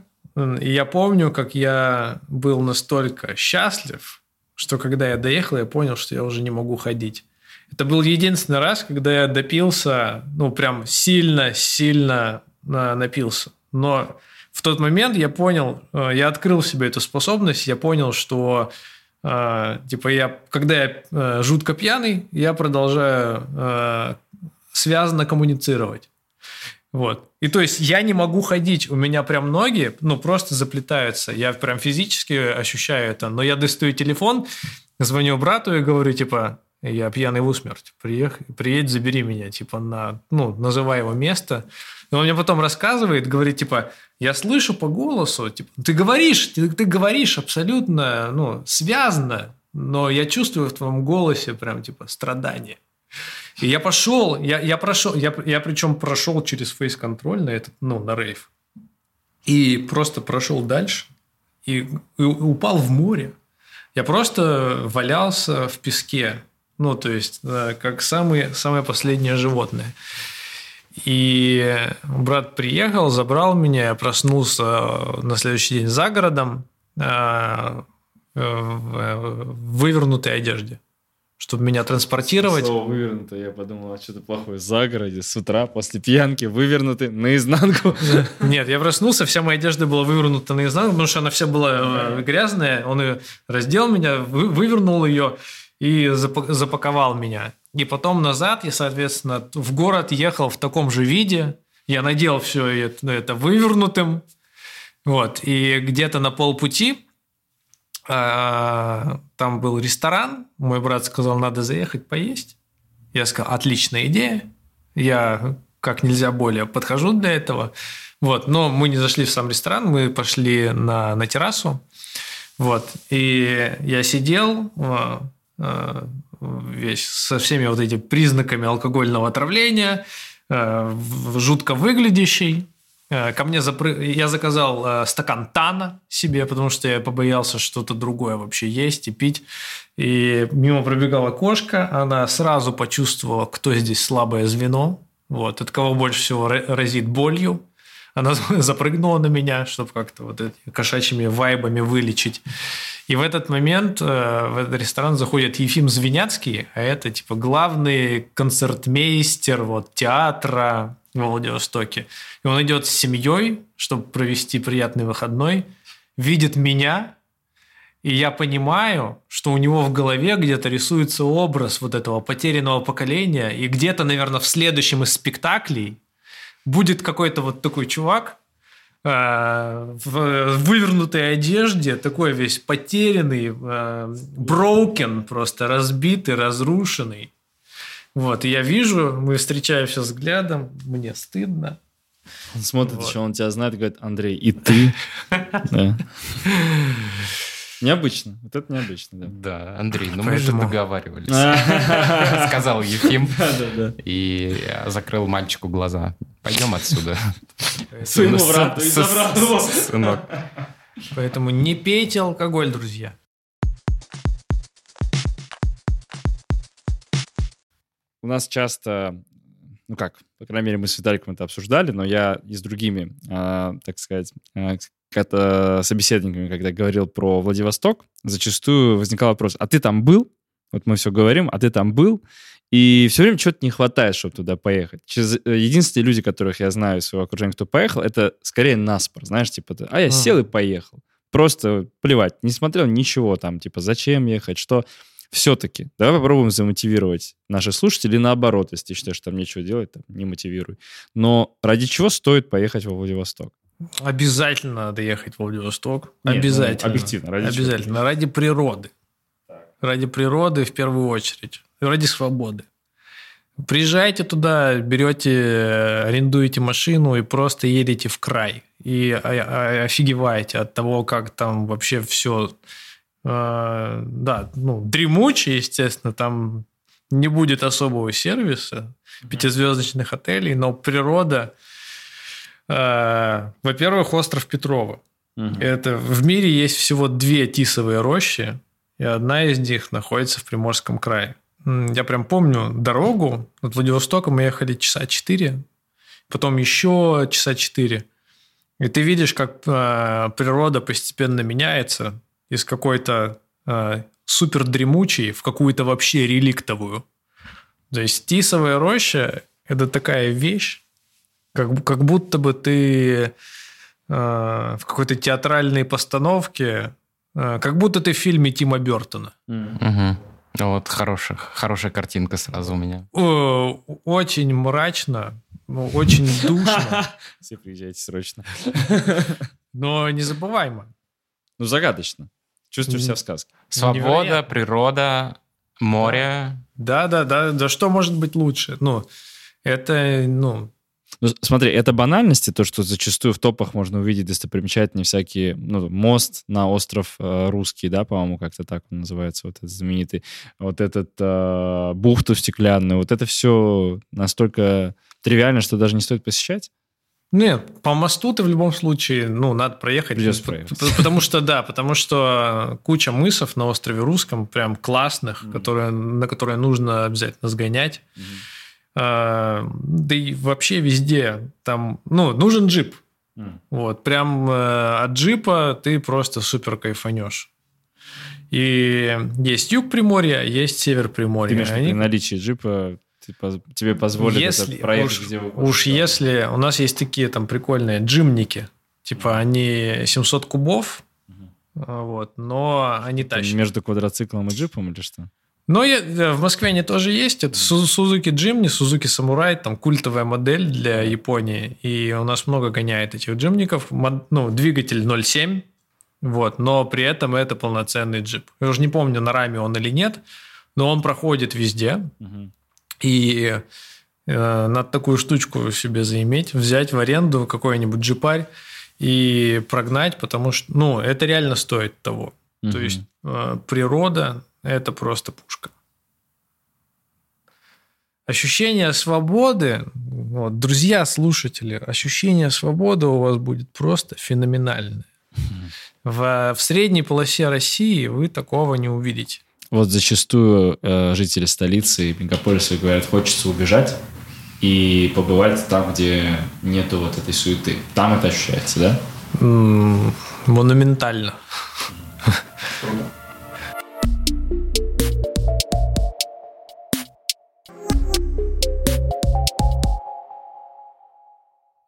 И я помню, как я был настолько счастлив, что когда я доехал, я понял, что я уже не могу ходить. Это был единственный раз, когда я допился, прям сильно-сильно напился. Но в тот момент я понял, я открыл в себе эту способность, я понял, что когда я жутко пьяный, я продолжаю связанно коммуницировать. И то есть я не могу ходить, у меня прям ноги, просто заплетаются, я прям физически ощущаю это, но я достаю телефон, звоню брату и говорю, я пьяный в усмерть, приедь, забери меня, называй его место. И он мне потом рассказывает, говорит, я слышу по голосу, ты говоришь абсолютно, связно, но я чувствую в твоем голосе прям, страдание. И я пошел, я причем прошел через фейс-контроль на этот, на рейв, и просто прошел дальше, и упал в море. Я просто валялся в песке, как самое последнее животное. И брат приехал, забрал меня, я проснулся на следующий день за городом в вывернутой одежде, чтобы меня транспортировать. Слово «вывернуто», я подумал, что-то плохое. За городе, с утра, после пьянки, вывернуты наизнанку. Нет, я проснулся, вся моя одежда была вывернута наизнанку, потому что она вся была грязная. Он ее раздел меня, вывернул ее и запаковал меня. И потом назад я, соответственно, в город ехал в таком же виде. Я надел все это вывернутым. И где-то на полпути... Там был ресторан, мой брат сказал, надо заехать поесть. Я сказал, отличная идея, я как нельзя более подхожу для этого. Но мы не зашли в сам ресторан, мы пошли на террасу. И я сидел весь со всеми этими признаками алкогольного отравления, жутко выглядящий. Ко мне я заказал стакан тана себе, потому что я побоялся что-то другое вообще есть и пить. И мимо пробегала кошка, она сразу почувствовала, кто здесь слабое звено, вот, от кого больше всего разит болью. Она запрыгнула на меня, чтобы как-то вот этими кошачьими вайбами вылечить. И в этот момент в этот ресторан заходит Ефим Звеняцкий, а это типа главный концертмейстер вот, театра во Владивостоке. И он идет с семьей, чтобы провести приятный выходной, видит меня, и я понимаю, что у него в голове где-то рисуется образ вот этого потерянного поколения, и где-то, наверное, в следующем из спектаклей будет какой-то вот такой чувак в вывернутой одежде, такой весь потерянный, broken, просто разбитый, разрушенный. Вот, и я вижу, мы встречаемся взглядом, мне стыдно. Он смотрит вот. Еще, он тебя знает, говорит, Андрей, и ты? Необычно, вот это необычно. Да, Андрей, ну мы же договаривались, сказал Ефим и закрыл мальчику глаза. Пойдем отсюда. Своему врату и забрал его. Сынок. Поэтому не пейте алкоголь, друзья. У нас часто, ну как, по крайней мере, мы с Виталиком это обсуждали, но я и с другими, так сказать, собеседниками, когда говорил про Владивосток, зачастую возникал вопрос, а ты там был? Вот мы все говорим, а ты там был? И все время чего-то не хватает, чтобы туда поехать. Единственные люди, которых я знаю из своего окружения, кто поехал, это скорее наспор, знаешь, типа, а я сел и поехал. Просто плевать, не смотрел ничего там, типа, зачем ехать, что... Все-таки, давай попробуем замотивировать наших слушателей, наоборот, если ты считаешь, что там нечего делать, там, не мотивируй. Но ради чего стоит поехать во Владивосток? Обязательно надо ехать во Владивосток. Нет, обязательно. Ну, объективно. Ради обязательно. Чего? Ради природы. Так. Ради природы в первую очередь. Ради свободы. Приезжайте туда, берете, арендуете машину и просто едете в край. И офигеваете от того, как там вообще все... Да, ну, дремучий, естественно, там не будет особого сервиса, пятизвездочных отелей, но природа... Во-первых, остров Петрова. Это, в мире есть всего 2 тисовые рощи, и одна из них находится в Приморском крае. Я прям помню дорогу. От Владивостока мы ехали часа 4, потом еще часа 4. И ты видишь, как природа постепенно меняется из какой-то супер дремучей в какую-то вообще реликтовую. То есть тисовая роща – это такая вещь, как будто бы ты в какой-то театральной постановке, как будто ты в фильме Тима Бёртона. Угу. Вот хорошая картинка сразу у меня. Очень мрачно, очень душно. Все приезжайте срочно. Но незабываемо. Ну, загадочно. Чувствуешь себя в сказке. Свобода, невероятно. Природа, море. Да. Что может быть лучше? Ну, это, ну... Смотри, это банальности, то, что зачастую в топах можно увидеть достопримечательные всякие... Ну, мост на остров Русский, да, по-моему, как-то так он называется, вот этот знаменитый. Вот этот бухту стеклянную. Вот это все настолько тривиально, что даже не стоит посещать. Нет, по мосту ты в любом случае, ну, надо проехать. Придется проехать. Потому что куча мысов на острове Русском, прям классных, на которые нужно обязательно сгонять. Да и вообще везде там, ну, нужен джип. Вот, прям от джипа ты просто супер кайфанешь. И есть юг Приморья, есть север Приморья. Конечно, при наличии джипа... Тебе позволит если, это проехать, уж, где вы можете. Уж если... У нас есть такие там прикольные джимники. Типа они 700 кубов, вот, но они тащат. Между квадроциклом и джипом или что? Но в Москве они тоже есть. Это Сузуки Джимни, Сузуки Самурай, там культовая модель для Японии. И у нас много гоняет этих джимников. Ну, двигатель 0.7, вот, но при этом это полноценный джип. Я уже не помню, на раме он или нет, но он проходит везде. И надо такую штучку себе заиметь, взять в аренду какой-нибудь джипарь и прогнать, потому что, ну, это реально стоит того. То есть природа – это просто пушка. Ощущение свободы, вот, друзья, слушатели, ощущение свободы у вас будет просто феноменальное. В средней полосе России вы такого не увидите. Вот зачастую жители столицы и мегаполиса говорят, хочется убежать и побывать там, где нету вот этой суеты. Там это ощущается, да? Монументально.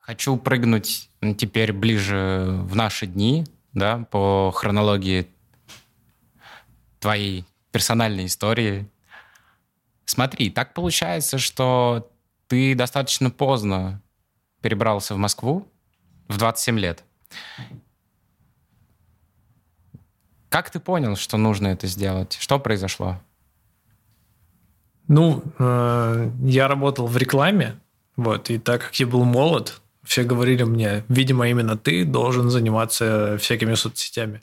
Хочу прыгнуть теперь ближе в наши дни, да, по хронологии твоей персональной истории. Смотри, так получается, что ты достаточно поздно перебрался в Москву, в 27 лет. Как ты понял, что нужно это сделать? Что произошло? Я работал в рекламе, вот, и так как я был молод, все говорили мне, видимо, именно ты должен заниматься всякими соцсетями.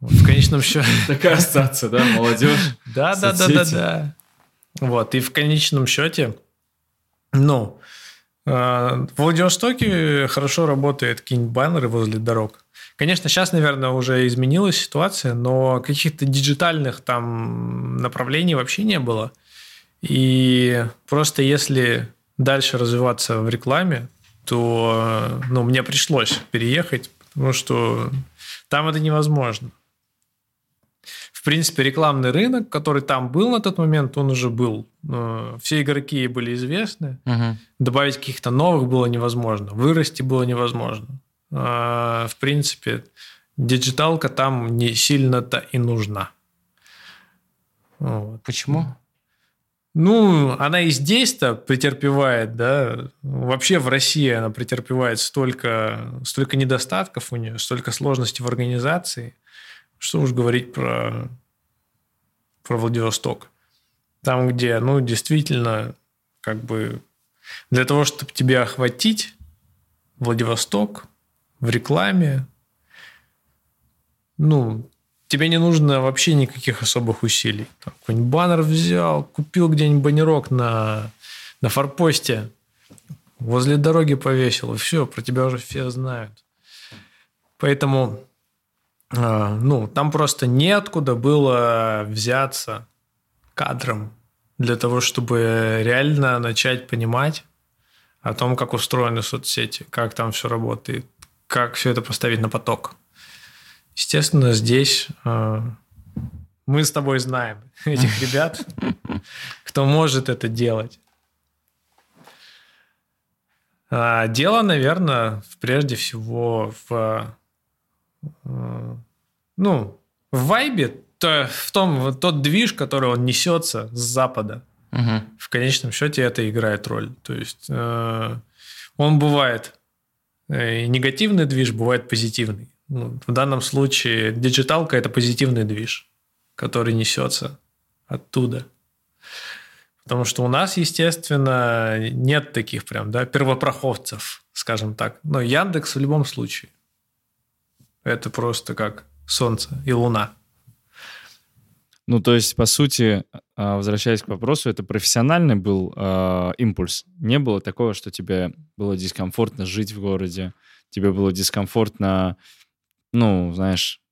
Вот, в конечном счете... Такая ассоциация, да, молодежь? Да. Вот, и в конечном счете, в Владивостоке хорошо работают какие-нибудь баннеры возле дорог. Конечно, сейчас, наверное, уже изменилась ситуация, но каких-то диджитальных там направлений вообще не было. И просто если дальше развиваться в рекламе, то мне пришлось переехать, потому что там это невозможно. В принципе, рекламный рынок, который там был на тот момент, он уже был. Все игроки были известны. Угу. Добавить каких-то новых было невозможно. Вырасти было невозможно. В принципе, диджиталка там не сильно-то и нужна. Почему? Она и здесь-то претерпевает, да. Вообще в России она претерпевает столько недостатков у нее, столько сложностей в организации. Что уж говорить про Владивосток. Там, где, действительно, для того, чтобы тебя охватить, Владивосток в рекламе, тебе не нужно вообще никаких особых усилий. Там какой-нибудь баннер взял, купил где-нибудь баннерок на форпосте, возле дороги повесил, и все, про тебя уже все знают. Поэтому там просто неоткуда было взяться кадром для того, чтобы реально начать понимать о том, как устроены соцсети, как там все работает, как все это поставить на поток. Естественно, здесь мы с тобой знаем этих ребят, кто может это делать. Дело, наверное, прежде всего в вайбе, тот движ, который он несется с запада. Угу. В конечном счете это играет роль. То есть он бывает негативный движ, бывает позитивный. В данном случае диджиталка – это позитивный движ, который несется оттуда. Потому что у нас, естественно, нет таких прям, да, первопроходцев, скажем так. Но Яндекс в любом случае. Это просто как солнце и луна. То есть, по сути, возвращаясь к вопросу, это профессиональный был импульс. Не было такого, что тебе было дискомфортно жить в городе, тебе было дискомфортно...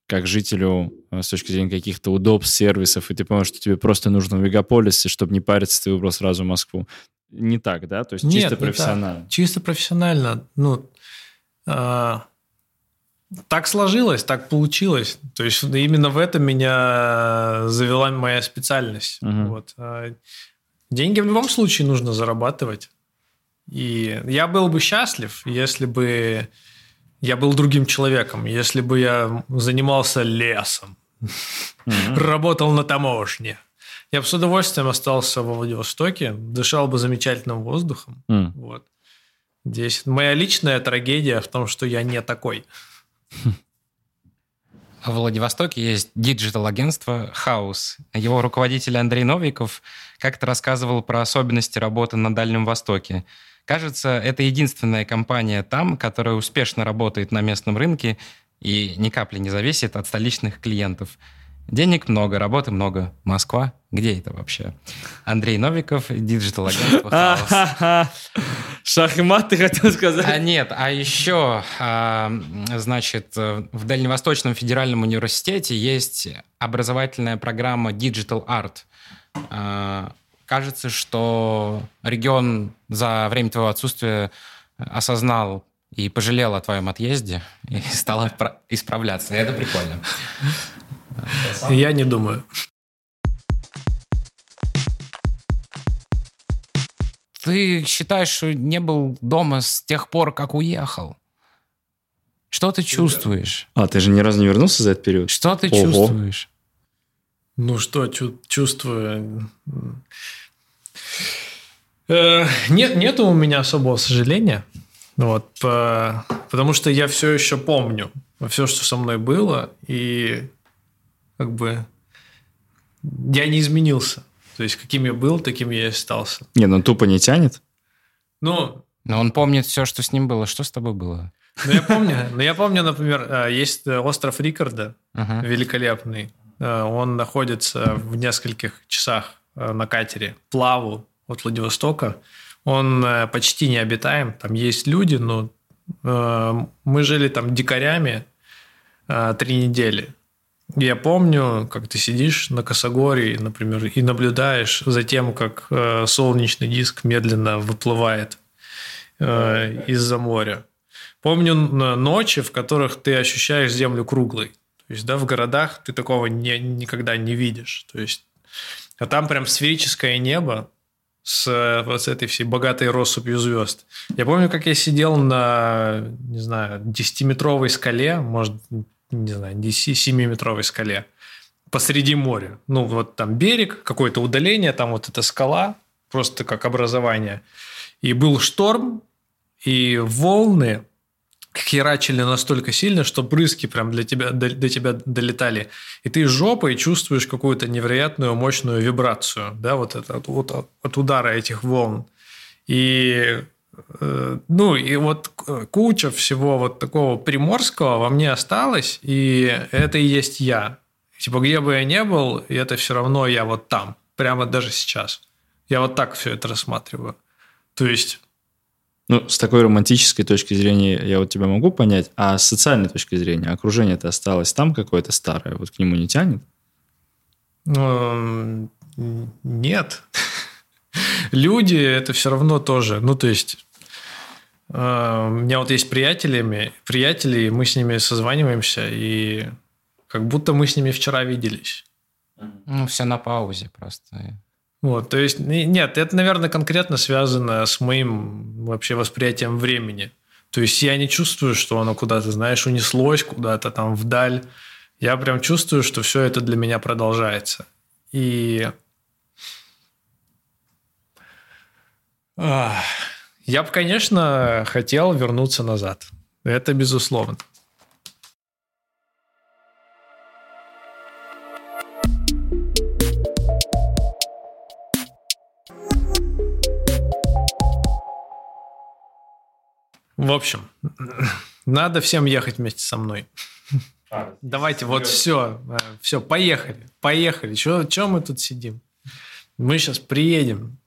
как жителю с точки зрения каких-то удобств, сервисов, и ты понимаешь, что тебе просто нужно в мегаполисе, чтобы не париться, ты выбрал сразу Москву. Не так, да? То есть нет, чисто профессионально. Так. Чисто профессионально. Так сложилось, так получилось. То есть именно в этом меня завела моя специальность. Угу. Вот. Деньги в любом случае нужно зарабатывать. И я был бы счастлив, если бы... Я был другим человеком. Если бы я занимался лесом, работал на таможне, я бы с удовольствием остался во Владивостоке, дышал бы замечательным воздухом. Mm. Вот. Здесь моя личная трагедия в том, что я не такой. В Владивостоке есть диджитал-агентство «Хаус». Его руководитель Андрей Новиков как-то рассказывал про особенности работы на Дальнем Востоке. Кажется, это единственная компания там, которая успешно работает на местном рынке и ни капли не зависит от столичных клиентов. Денег много, работы много. Москва? Где это вообще? Андрей Новиков, Digital Art. Шахмат, ты хотел сказать? А нет, а еще, значит, в Дальневосточном федеральном университете есть образовательная программа Digital Art. Кажется, что регион за время твоего отсутствия осознал и пожалел о твоем отъезде и стал исправляться. И это прикольно. Я не думаю. Ты считаешь, что не был дома с тех пор, как уехал? Что ты чувствуешь? А, ты же ни разу не вернулся за этот период? Что ты чувствуешь? Ну, что чувствую? Нету у меня особого сожаления. Вот, потому что я все еще помню все, что со мной было, и как бы я не изменился. То есть, каким я был, таким я и остался. Не, ну тупо не тянет. Но он помнит все, что с ним было. Что с тобой было? Я помню, например, есть остров Рикардо, великолепный. Он находится в нескольких часах на катере плаву от Владивостока. Он почти необитаем. Там есть люди, но мы жили там дикарями 3 недели. Я помню, как ты сидишь на косогоре, например, и наблюдаешь за тем, как солнечный диск медленно выплывает из-за моря. Помню ночи, в которых ты ощущаешь землю круглой. То есть, да, в городах ты такого никогда не видишь. То есть, а там прям сферическое небо с этой всей богатой россыпью звезд. Я помню, как я сидел на, не знаю, 10-метровой скале, может, не знаю, 7-метровой скале посреди моря. Ну, вот там берег, какое-то удаление, там вот эта скала, просто как образование. И был шторм, и волны херачили настолько сильно, что брызги прям до тебя долетали. И ты жопой чувствуешь какую-то невероятную мощную вибрацию, да, вот это, от удара этих волн. И... Ну, и вот куча всего вот такого приморского во мне осталось, и это и есть я. Типа, где бы я ни был, это все равно я вот там, прямо даже сейчас. Я вот так все это рассматриваю. То есть... Ну, с такой романтической точки зрения я вот тебя могу понять, а с социальной точки зрения окружение-то осталось там какое-то старое, вот к нему не тянет? Нет. Люди, это все равно тоже. Ну, то есть, у меня вот есть приятели, мы с ними созваниваемся, и как будто мы с ними вчера виделись. Ну, все на паузе просто. Вот, то есть, нет, это, наверное, конкретно связано с моим вообще восприятием времени. То есть, я не чувствую, что оно куда-то, знаешь, унеслось куда-то там вдаль. Я прям чувствую, что все это для меня продолжается. И... Я бы, конечно, хотел вернуться назад. Это безусловно. В общем, надо всем ехать вместе со мной. Давайте, вот все, поехали. Чего мы тут сидим? Мы сейчас приедем.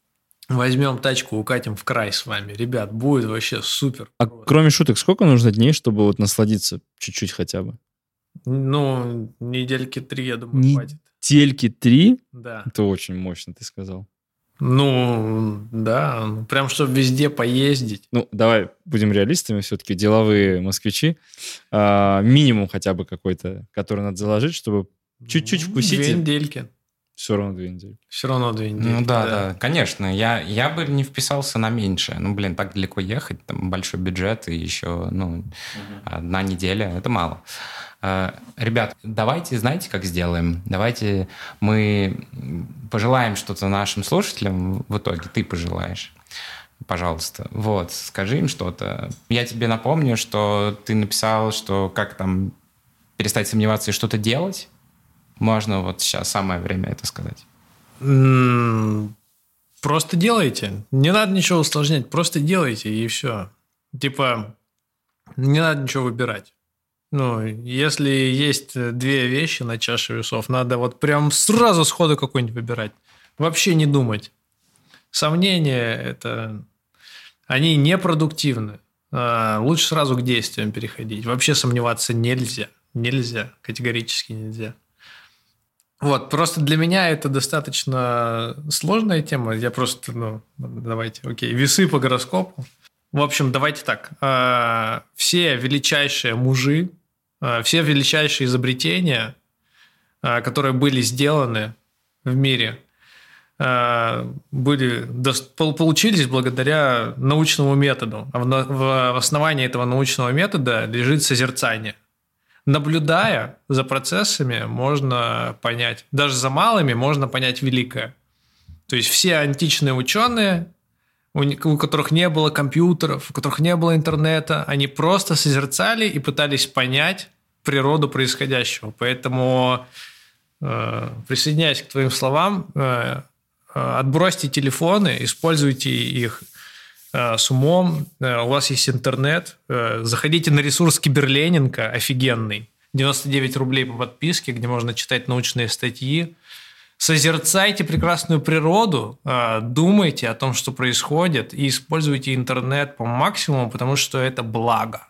Возьмем тачку, укатим в край с вами. Ребят, будет вообще супер. А кроме шуток, сколько нужно дней, чтобы вот насладиться чуть-чуть хотя бы? Ну, 3 недели, я думаю, хватит. 3 недели? Да. Это очень мощно, ты сказал. Ну, да. Прям, чтобы везде поездить. Ну, давай будем реалистами все-таки, деловые москвичи. Минимум хотя бы какой-то, который надо заложить, чтобы чуть-чуть вкусить. 2 недели. Все равно 2 недели. Ну да. Конечно. Я бы не вписался на меньшее. Ну, блин, так далеко ехать, там большой бюджет и еще, 1 неделя. Это мало. Ребят, давайте, знаете, как сделаем? Давайте мы пожелаем что-то нашим слушателям. В итоге ты пожелаешь. Пожалуйста. Вот, скажи им что-то. Я тебе напомню, что ты написал, что как там перестать сомневаться и что-то делать. Можно вот сейчас самое время это сказать. Просто делайте. Не надо ничего усложнять. Просто делайте, и все. Типа, не надо ничего выбирать. Ну, если есть две вещи на чаше весов, надо вот прям сразу сходу какой-нибудь выбирать. Вообще не думать. Сомнения, это они непродуктивны. Лучше сразу к действиям переходить. Вообще сомневаться нельзя. Нельзя. Категорически нельзя. Вот, просто для меня это достаточно сложная тема. Я просто, давайте, окей, весы по гороскопу. В общем, давайте так. Все величайшие мужи, все величайшие изобретения, которые были сделаны в мире, получились благодаря научному методу. В основании этого научного метода лежит созерцание. Наблюдая за процессами, можно понять, даже за малыми можно понять великое. То есть все античные ученые, у которых не было компьютеров, у которых не было интернета, они просто созерцали и пытались понять природу происходящего. Поэтому, присоединяясь к твоим словам, отбросьте телефоны, используйте их с умом, у вас есть интернет, заходите на ресурс Киберленинка, офигенный, 99 рублей по подписке, где можно читать научные статьи. Созерцайте прекрасную природу, думайте о том, что происходит, и используйте интернет по максимуму, потому что это благо.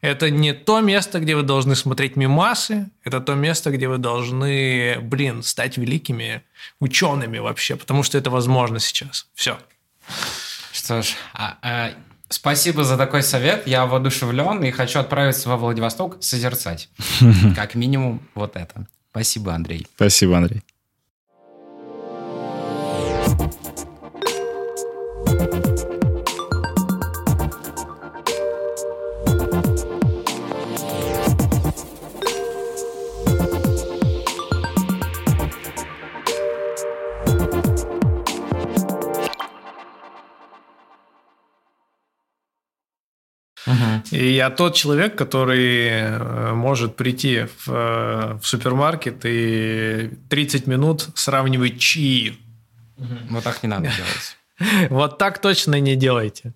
Это не то место, где вы должны смотреть мемасы, это то место, где вы должны, стать великими учеными вообще, потому что это возможно сейчас. Все. Что ж, спасибо за такой совет. Я воодушевлен и хочу отправиться во Владивосток созерцать. Как минимум вот это. Спасибо, Андрей. Спасибо, Андрей. И я тот человек, который может прийти в супермаркет и 30 минут сравнивать чаи. Вот так не надо делать. Вот так точно не делайте.